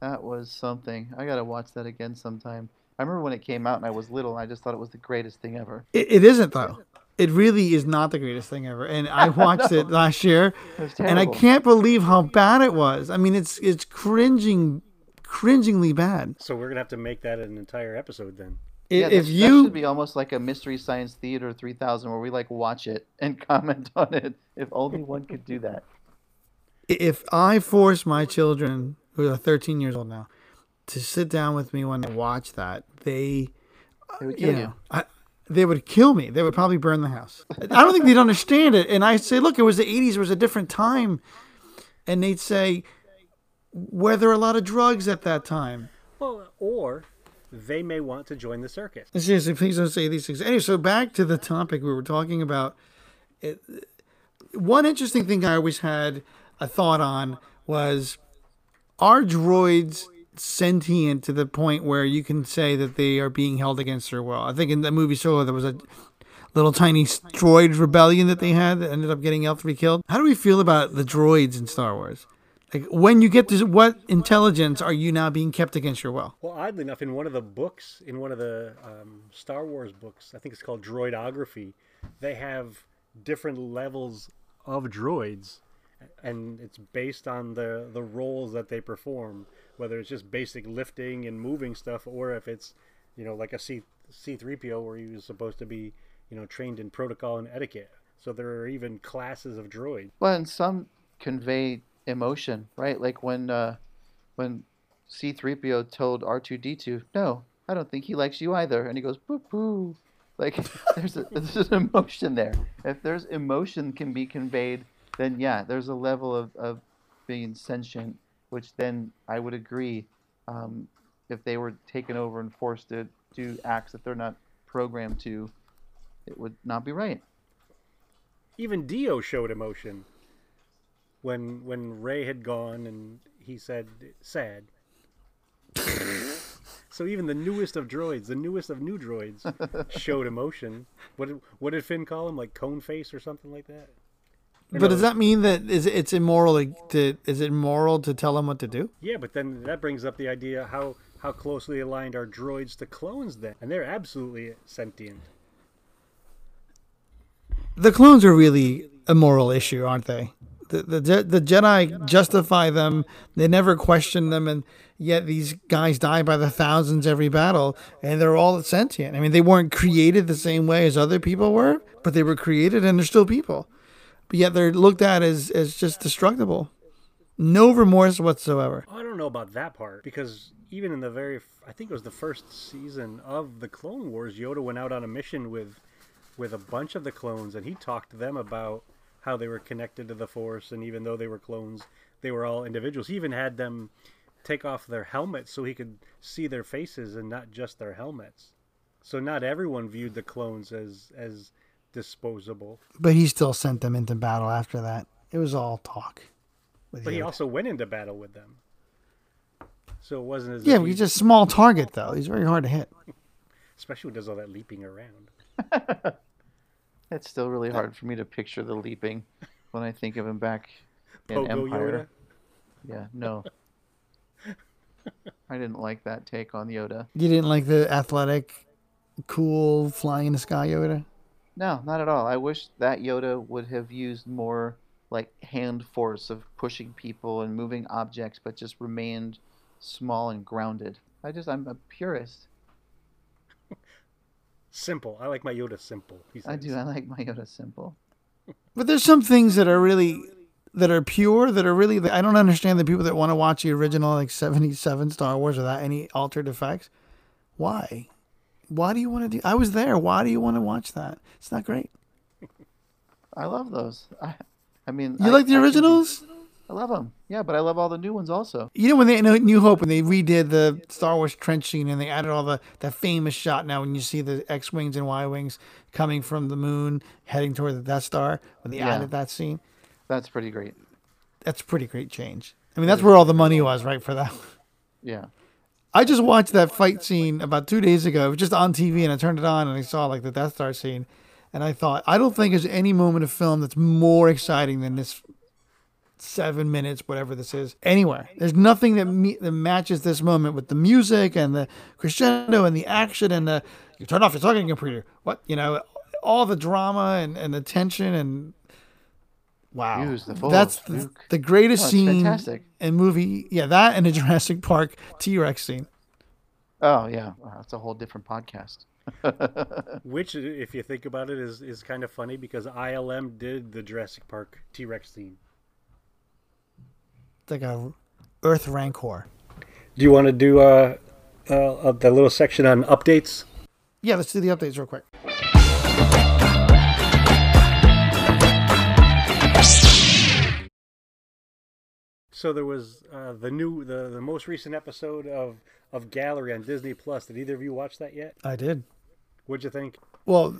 That was something. I gotta watch that again sometime. I remember when it came out and I was little and I just thought it was the greatest thing ever. It isn't though. It really is not the greatest thing ever. And I watched it last year and I can't believe how bad it was. I mean, it's cringingly bad. So we're going to have to make that an entire episode then. That should be almost like a Mystery Science Theater 3000 where we like watch it and comment on it. If only one could do that. If I force my children, who are 13 years old now, to sit down with me when I watch that, they would kill you. They would kill me. They would probably burn the house. I don't think they'd understand it. And I say, look, it was the 80s. It was a different time. And they'd say, were there a lot of drugs at that time? Well, or they may want to join the circus. Seriously, please don't say these things. Anyway, so back to the topic we were talking about. One interesting thing I always had a thought on was, are droids sentient to the point where you can say that they are being held against their will? I think in the movie Solo, there was a little tiny droid rebellion that they had that ended up getting L3 killed. How do we feel about the droids in Star Wars? Like, when you get to what intelligence are you now being kept against your will? Well, oddly enough, in one of the books, in one of the Star Wars books, I think it's called Droidography, they have different levels of droids, and it's based on the roles that they perform, whether it's just basic lifting and moving stuff, or if it's, you know, like a C-3PO where he was supposed to be, you know, trained in protocol and etiquette. So there are even classes of droids. Well, and some convey emotion, right? Like when C-3PO told R2-D2, no, I don't think he likes you either. And he goes, boo boo. Like, there's an emotion there. If there's emotion can be conveyed, then yeah, there's a level of being sentient, which then I would agree, if they were taken over and forced to do acts that they're not programmed to, it would not be right. Even Dio showed emotion when Rey had gone and he said, sad. So even the newest of droids, the newest of new droids, showed emotion. What did Finn call him? Like cone face or something like that? But does that mean that it's immoral to? Is it moral to tell them what to do? Yeah, but then that brings up the idea how closely aligned are droids to clones then, and they're absolutely sentient. The clones are really a moral issue, aren't they? The Jedi justify them; they never question them, and yet these guys die by the thousands every battle, and they're all sentient. I mean, they weren't created the same way as other people were, but they were created, and they're still people. But yet they're looked at as just destructible. No remorse whatsoever. I don't know about that part, because even in the I think it was the first season of the Clone Wars, Yoda went out on a mission with a bunch of the clones, and he talked to them about how they were connected to the Force, and even though they were clones, they were all individuals. He even had them take off their helmets so he could see their faces and not just their helmets. So not everyone viewed the clones as disposable, but he still sent them into battle after that. It was all talk, but he also went into battle with them, so it wasn't as but he's a small target though. He's very hard to hit, especially when does all that leaping around. That's still really hard for me to picture the leaping when I think of him back in Pogo Empire. Yoda. Yeah, no. I didn't like that take on Yoda. You didn't like the athletic, cool, flying in the sky Yoda? No, not at all. I wish that Yoda would have used more like hand force of pushing people and moving objects, but just remained small and grounded. I'm a purist. Simple. I like my Yoda simple. I like my Yoda simple. But there's some things that are really that are pure, that are really, I don't understand the people that want to watch the original, like 77 Star Wars without any altered effects. Why? Why do you want to do, I was there. Why do you want to watch that? It's not great. I love those. I mean. You like the originals? I love them. Yeah, but I love all the new ones also. You know, when they, in New Hope, when they redid the Star Wars trench scene and they added all that famous shot now when you see the X-Wings and Y-Wings coming from the moon, heading toward the Death Star, when they added that scene. That's pretty great. That's a pretty great change. I mean, that's where all the money was, right, for that. Yeah. I just watched that fight scene about 2 days ago. It was just on TV, and I turned it on, and I saw, like, the Death Star scene. And I thought, I don't think there's any moment of film that's more exciting than this 7 minutes, whatever this is, anywhere. There's nothing that matches this moment with the music and the crescendo and the action and the, you turn off your talking computer. What, you know, all the drama and the tension and... Wow, that's the greatest scene in movie. Yeah, that and the Jurassic Park T-Rex scene. Oh yeah, wow, that's a whole different podcast. Which, if you think about it, is kind of funny because ILM did the Jurassic Park T-Rex scene. It's like a Earth Rancor. Do you want to do that little section on updates? Yeah, let's do the updates real quick. So there was the most recent episode of Gallery on Disney Plus. Did either of you watch that yet? I did. What'd you think? Well,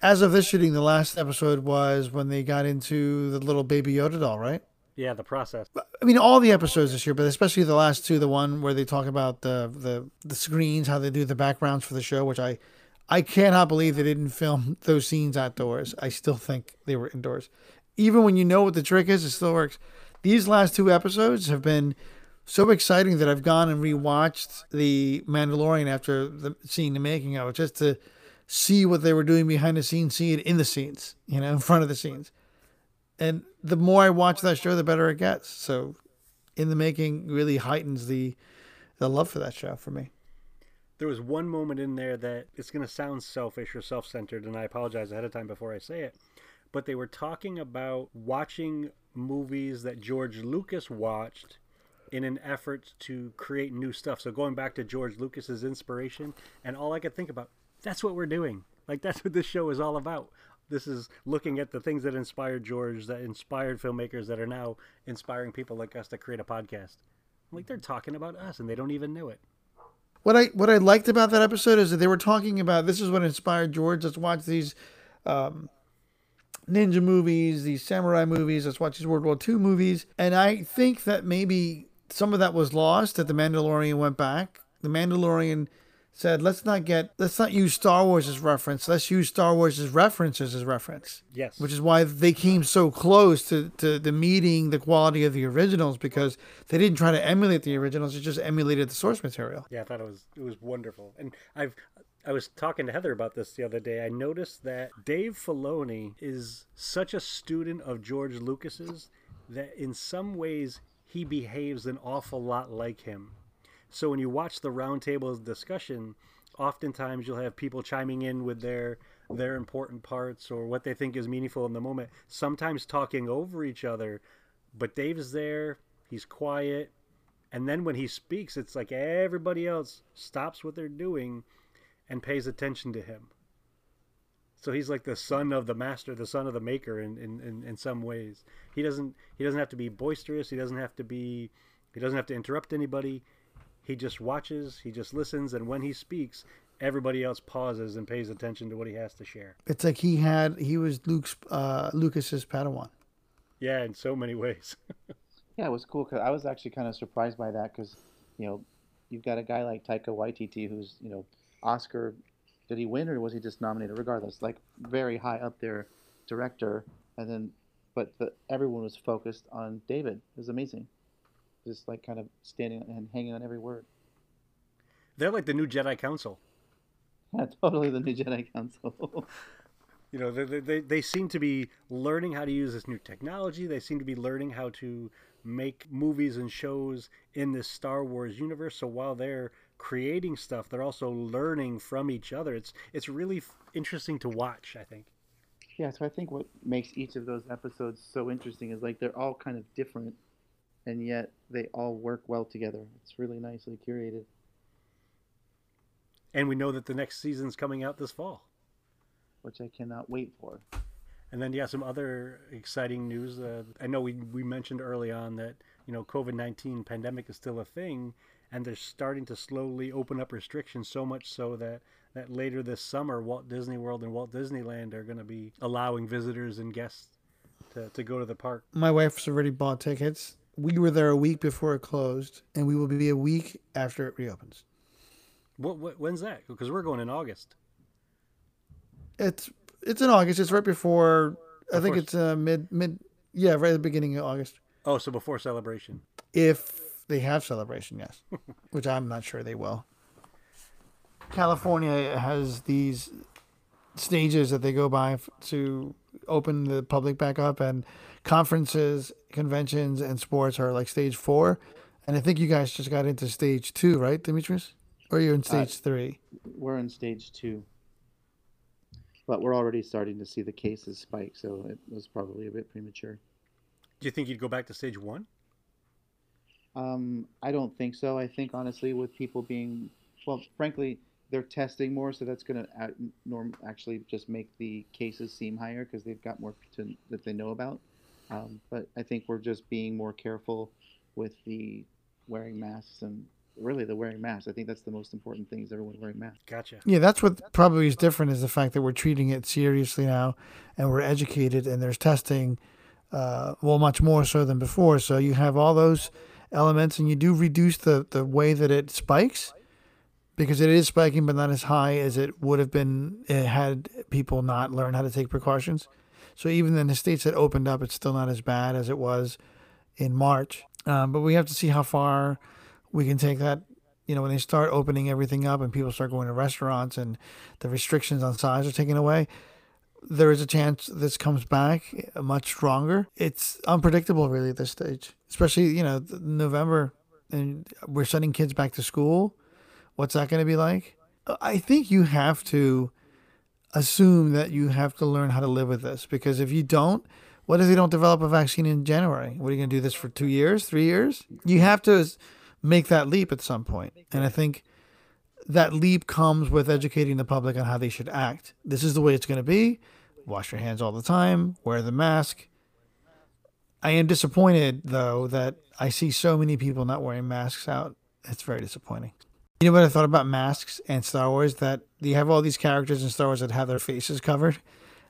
as of this shooting, the last episode was when they got into the little Baby Yoda doll, right? Yeah, the process. I mean, all the episodes this year, but especially the last two, the one where they talk about the screens, how they do the backgrounds for the show, which I cannot believe they didn't film those scenes outdoors. I still think they were indoors. Even when you know what the trick is, it still works. These last two episodes have been so exciting that I've gone and rewatched The Mandalorian after seeing the making of it, just to see what they were doing behind the scenes, see it in the scenes, you know, in front of the scenes. And the more I watch that show, the better it gets. So In the Making really heightens the love for that show for me. There was one moment in there that it's going to sound selfish or self-centered, and I apologize ahead of time before I say it, but they were talking about watching movies that George Lucas watched in an effort to create new stuff. So going back to George Lucas's inspiration, and all I could think about, that's what we're doing. Like, that's what this show is all about. This is looking at the things that inspired George, that inspired filmmakers, that are now inspiring people like us to create a podcast. Like, they're talking about us and they don't even know it. What I liked about that episode is that they were talking about, this is what inspired George. Let's watch these ninja movies, these samurai movies, let's watch these World War II movies. And I think that maybe some of that was lost, that The Mandalorian went back. The Mandalorian said, let's not use Star Wars as reference. Let's use Star Wars as references as reference. Yes. Which is why they came so close to meeting the quality of the originals, because they didn't try to emulate the originals. It just emulated the source material. Yeah, I thought it was wonderful. And I was talking to Heather about this the other day. I noticed that Dave Filoni is such a student of George Lucas's that in some ways he behaves an awful lot like him. So when you watch the roundtable discussion, oftentimes you'll have people chiming in with their important parts or what they think is meaningful in the moment, sometimes talking over each other. But Dave's there, he's quiet, and then when he speaks, it's like everybody else stops what they're doing and pays attention to him. So he's like the son of the master, the son of the maker in some ways. He doesn't have to be boisterous, he doesn't have to interrupt anybody. He just watches, he just listens, and when he speaks, everybody else pauses and pays attention to what he has to share. It's like he was Lucas's Padawan. Yeah, in so many ways. Yeah, it was cool because I was actually kind of surprised by that, because, you know, you've got a guy like Taika Waititi who's, you know, Oscar, did he win or was he just nominated? Regardless, like, very high up there director, and then everyone was focused on David. It was amazing, just like kind of standing and hanging on every word. They're like the new Jedi Council. Yeah, totally the new Jedi Council. You know, they seem to be learning how to use this new technology. They seem to be learning how to make movies and shows in this Star Wars universe. So while they're creating stuff, they're also learning from each other. It's really interesting to watch, I think. Yeah, so I think what makes each of those episodes so interesting is, like, they're all kind of different, and yet they all work well together. It's really nicely curated. And we know that the next season's coming out this fall, which I cannot wait for. And then, yeah, some other exciting news. I know we mentioned early on that, you know, COVID-19 pandemic is still a thing, and they're starting to slowly open up restrictions, so much so that later this summer, Walt Disney World and Walt Disneyland are going to be allowing visitors and guests to go to the park. My wife's already bought tickets. We were there a week before it closed, and we will be a week after it reopens. What? When's that? Because we're going in August. It's in August. It's right before. I think it's mid. Yeah, right at the beginning of August. Oh, so before Celebration. If they have Celebration, yes, which I'm not sure they will. California has these stages that they go by to open the public back up, and conferences, conventions, and sports are like stage 4. And I think you guys just got into stage 2, right, Demetrius? Or you're in stage 3? We're in stage 2. But we're already starting to see the cases spike, so it was probably a bit premature. Do you think you'd go back to stage 1? I don't think so. I think, honestly, with people being... Well, frankly, they're testing more, so that's going to actually just make the cases seem higher because they've got more that they know about. But I think we're just being more careful with the wearing masks and... Really, the wearing masks. I think that's the most important thing, is everyone wearing masks. Gotcha. Yeah, that's what probably is different, is the fact that we're treating it seriously now, and we're educated, and there's testing, much more so than before. So you have all those elements, and you do reduce the way that it spikes, because it is spiking, but not as high as it would have been had people not learned how to take precautions. So even in the states that opened up, it's still not as bad as it was in March. But we have to see how far... we can take that, you know, when they start opening everything up and people start going to restaurants and the restrictions on size are taken away, there is a chance this comes back much stronger. It's unpredictable, really, at this stage, especially, you know, November, and we're sending kids back to school. What's that going to be like? I think you have to assume that you have to learn how to live with this, because if you don't, what if they don't develop a vaccine in January? What are you going to do this for 2 years, 3 years? You have to... make that leap at some point. And I think that leap comes with educating the public on how they should act. This is the way it's going to be. Wash your hands all the time. Wear the mask. I am disappointed, though, that I see so many people not wearing masks out. It's very disappointing. You know what I thought about masks and Star Wars? That you have all these characters in Star Wars that have their faces covered.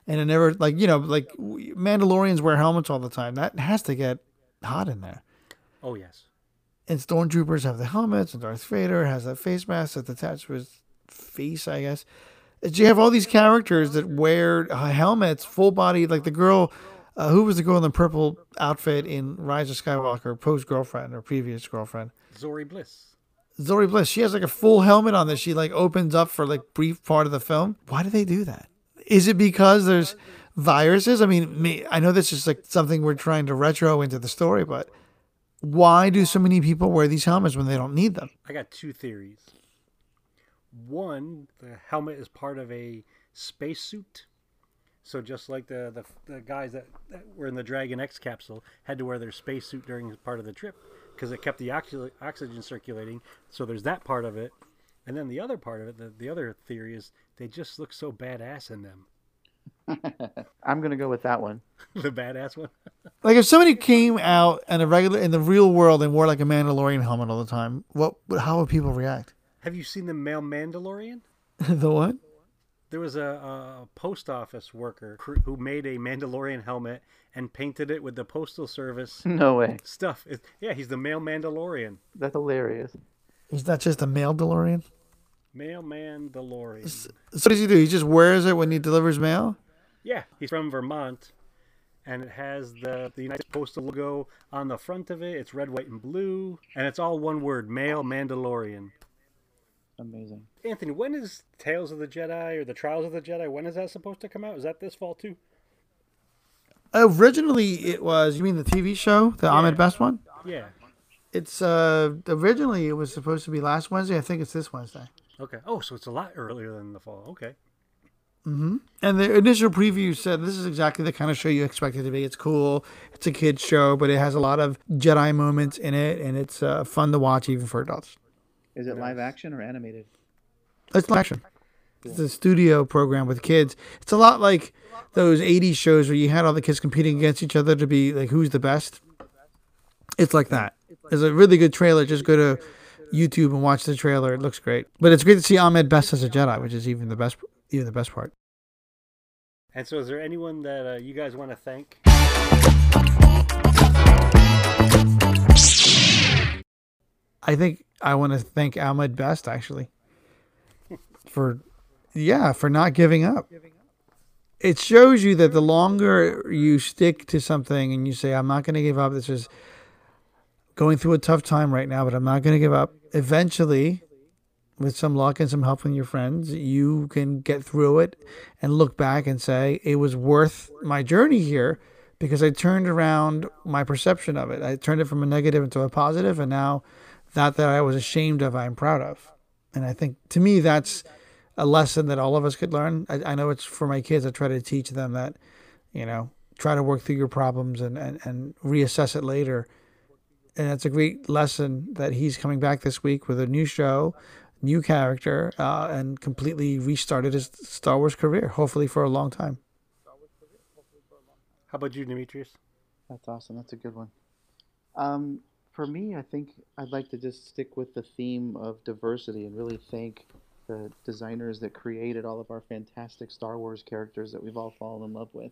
And it never, like, you know, like Mandalorians wear helmets all the time. That has to get hot in there. Oh, yes. And stormtroopers have the helmets, and Darth Vader has that face mask that's attached to his face, I guess. You have all these characters that wear helmets, full body, like the girl, who was the girl in the purple outfit in Rise of Skywalker, Poe's girlfriend or previous girlfriend? Zori Bliss. Zori Bliss. She has like a full helmet on that she like opens up for like brief part of the film. Why do they do that? Is it because there's viruses? I mean, I know this is like something we're trying to retro into the story, but... why do so many people wear these helmets when they don't need them? I got 2 theories. One, the helmet is part of a spacesuit. So just like the guys that were in the Dragon X capsule had to wear their spacesuit during part of the trip because it kept the oxygen circulating. So there's that part of it. And then the other part of it, the other theory is they just look so badass in them. I'm going to go with that one. The badass one? Like if somebody came out in the real world and wore like a Mandalorian helmet all the time, how would people react? Have you seen the Mail Mandalorian? The what? There was a post office worker who made a Mandalorian helmet and painted it with the Postal Service. No way. Stuff. Yeah, he's the Mail Mandalorian. That's hilarious. Is that just a Mail DeLorean? Mail Mandalorian. So what does he do? He just wears it when he delivers mail? Yeah, he's from Vermont, and it has the United Postal logo on the front of it. It's red, white, and blue, and it's all one word, Mail Mandalorian. Amazing. Anthony, when is Tales of the Jedi or the Trials of the Jedi, when is that supposed to come out? Is that this fall, too? Originally, it was, you mean the TV show, the Ahmed Best one? Yeah. It's originally, it was supposed to be last Wednesday. I think it's this Wednesday. Okay. Oh, so it's a lot earlier than the fall. Okay. Mm-hmm. And the initial preview said this is exactly the kind of show you expect it to be. It's cool. It's a kid's show, but it has a lot of Jedi moments in it, and it's fun to watch even for adults. Is it live action or animated? It's live action. Cool. It's a studio program with kids. It's a lot like those 80s shows where you had all the kids competing against each other to be like, who's the best? It's like that. There's a really good trailer. Just go to YouTube and watch the trailer. It looks great. But it's great to see Ahmed Best as a Jedi, which is even the best part. And so is there anyone that you guys want to thank? I think I want to thank Ahmed Best, actually, for not giving up. It shows you that the longer you stick to something and you say, I'm not going to give up. This is going through a tough time right now, but I'm not going to give up. Eventually, with some luck and some help from your friends, you can get through it and look back and say, it was worth my journey here because I turned around my perception of it. I turned it from a negative into a positive, and now that I was ashamed of, I'm proud of. And I think, to me, that's a lesson that all of us could learn. I know it's for my kids. I try to teach them that, try to work through your problems and reassess it later. And that's a great lesson that he's coming back this week with a new show, new character, and completely restarted his Star Wars career, hopefully for a long time. How about you, Demetrius? That's awesome. That's a good one. For me, I think I'd like to just stick with the theme of diversity and really thank the designers that created all of our fantastic Star Wars characters that we've all fallen in love with.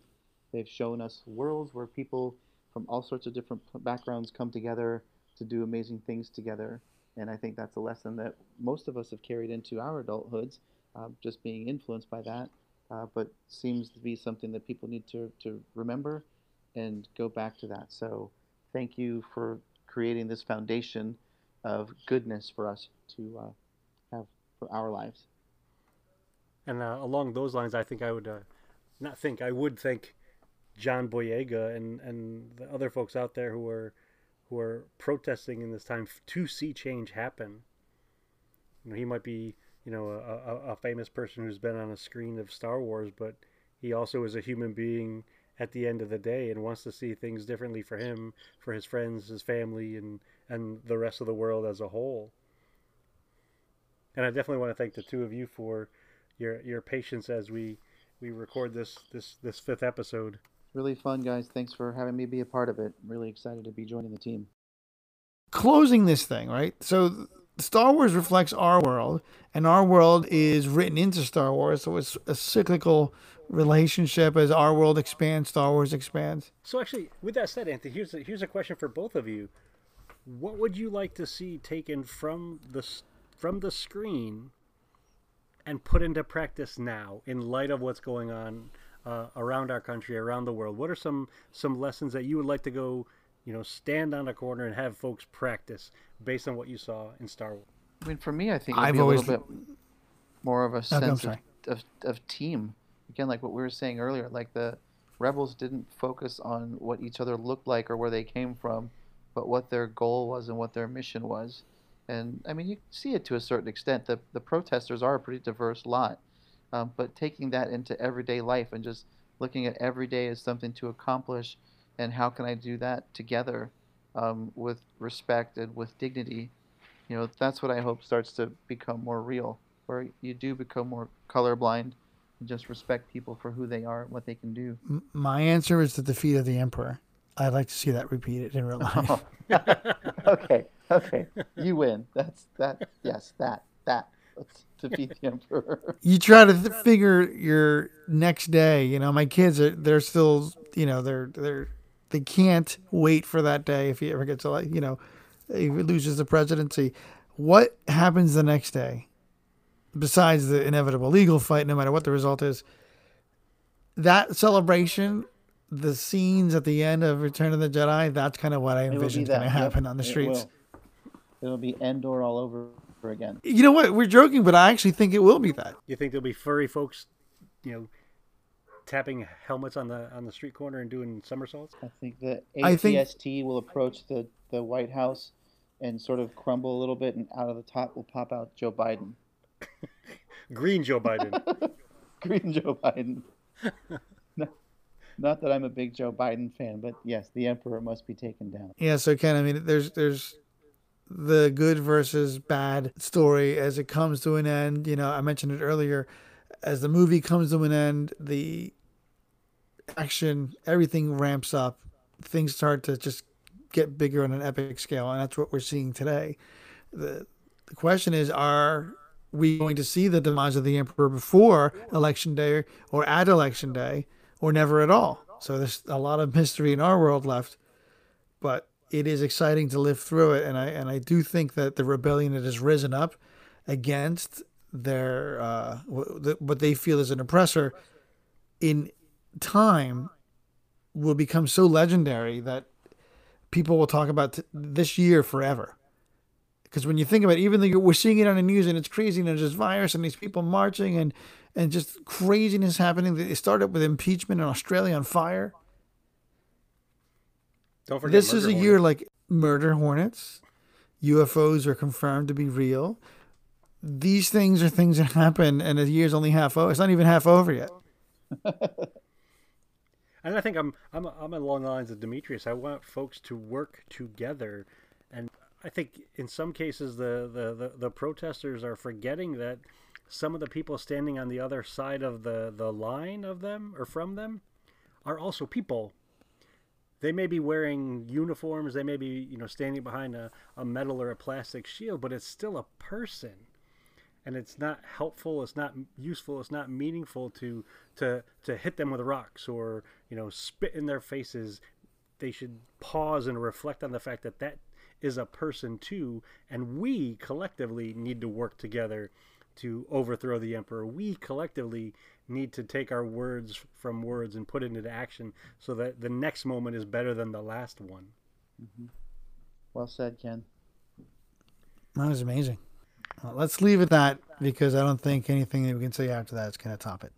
They've shown us worlds where people from all sorts of different backgrounds come together to do amazing things together. And I think that's a lesson that most of us have carried into our adulthoods, just being influenced by that, but seems to be something that people need to remember and go back to that. So thank you for creating this foundation of goodness for us to have for our lives. And along those lines, I would thank John Boyega and the other folks out there who are protesting in this time to see change happen. He might be a famous person who's been on a screen of Star Wars, but he also is a human being at the end of the day and wants to see things differently for him, for his friends, his family, and the rest of the world as a whole. And I definitely want to thank the two of you for your patience as we record this fifth episode. Really fun, guys. Thanks for having me be a part of it. I'm really excited to be joining the team. Closing this thing, right? So Star Wars reflects our world, and our world is written into Star Wars, so it's a cyclical relationship. As our world expands, Star Wars expands. So actually, with that said, Anthony, here's a question for both of you. What would you like to see taken from the screen and put into practice now in light of what's going on around our country, around the world? What are some lessons that you would like to go, stand on a corner and have folks practice based on what you saw in Star Wars? I mean, for me, I think it'd be a little bit more of a sense of team. Again, like what we were saying earlier, like the Rebels didn't focus on what each other looked like or where they came from, but what their goal was and what their mission was. And, I mean, you see it to a certain extent. The protesters are a pretty diverse lot. But taking that into everyday life and just looking at every day as something to accomplish and how can I do that together with respect and with dignity, that's what I hope starts to become more real, where you do become more colorblind and just respect people for who they are and what they can do. My answer is the defeat of the Emperor. I'd like to see that repeated in real life. Oh. Okay. You win. Yes, that. To beat the Emperor. You try to figure your next day. My kids they're still, they can't wait for that day. If he ever gets to, he loses the presidency. What happens the next day, besides the inevitable legal fight, no matter what the result is? That celebration, the scenes at the end of Return of the Jedi, that's kind of what I envision going to happen on the streets. It'll be Endor all over again. You know what? We're joking, but I actually think it will be that. You think there'll be furry folks, tapping helmets on the street corner and doing somersaults? I think the ATST will approach the White House and sort of crumble a little bit, and out of the top will pop out Joe Biden. Green Joe Biden. Green Joe Biden. Not that I'm a big Joe Biden fan, but yes, the emperor must be taken down. Yeah, so Ken, I mean, there's the good versus bad story as it comes to an end. You know, I mentioned it earlier. As the movie comes to an end, the action, everything ramps up. Things start to just get bigger on an epic scale, and that's what we're seeing today. The question is, are we going to see the demise of the emperor before Election Day or at Election Day or never at all? So there's a lot of mystery in our world left, but it is exciting to live through it. And I do think that the rebellion that has risen up against their what they feel is an oppressor in time will become so legendary that people will talk about this year forever. Because when you think about it, even though we're seeing it on the news and it's crazy and there's this virus and these people marching and just craziness happening. It started with impeachment and Australia on fire. Don't forget this is a year like murder hornets. UFOs are confirmed to be real. These things are things that happen, and the year's only half over. It's not even half over yet. And I think I'm along the lines of Demetrius. I want folks to work together, and I think in some cases the protesters are forgetting that some of the people standing on the other side of the line of them or from them are also people. They may be wearing uniforms, they may be, standing behind a metal or a plastic shield, but it's still a person. And it's not helpful, it's not useful, it's not meaningful to hit them with rocks or, spit in their faces. They should pause and reflect on the fact that is a person too, and we collectively need to work together to overthrow the emperor. We collectively need to take our words from words and put it into action so that the next moment is better than the last one. Mm-hmm. Well said, Ken. That was amazing. Let's leave it at that because I don't think anything that we can say after that is going to top it.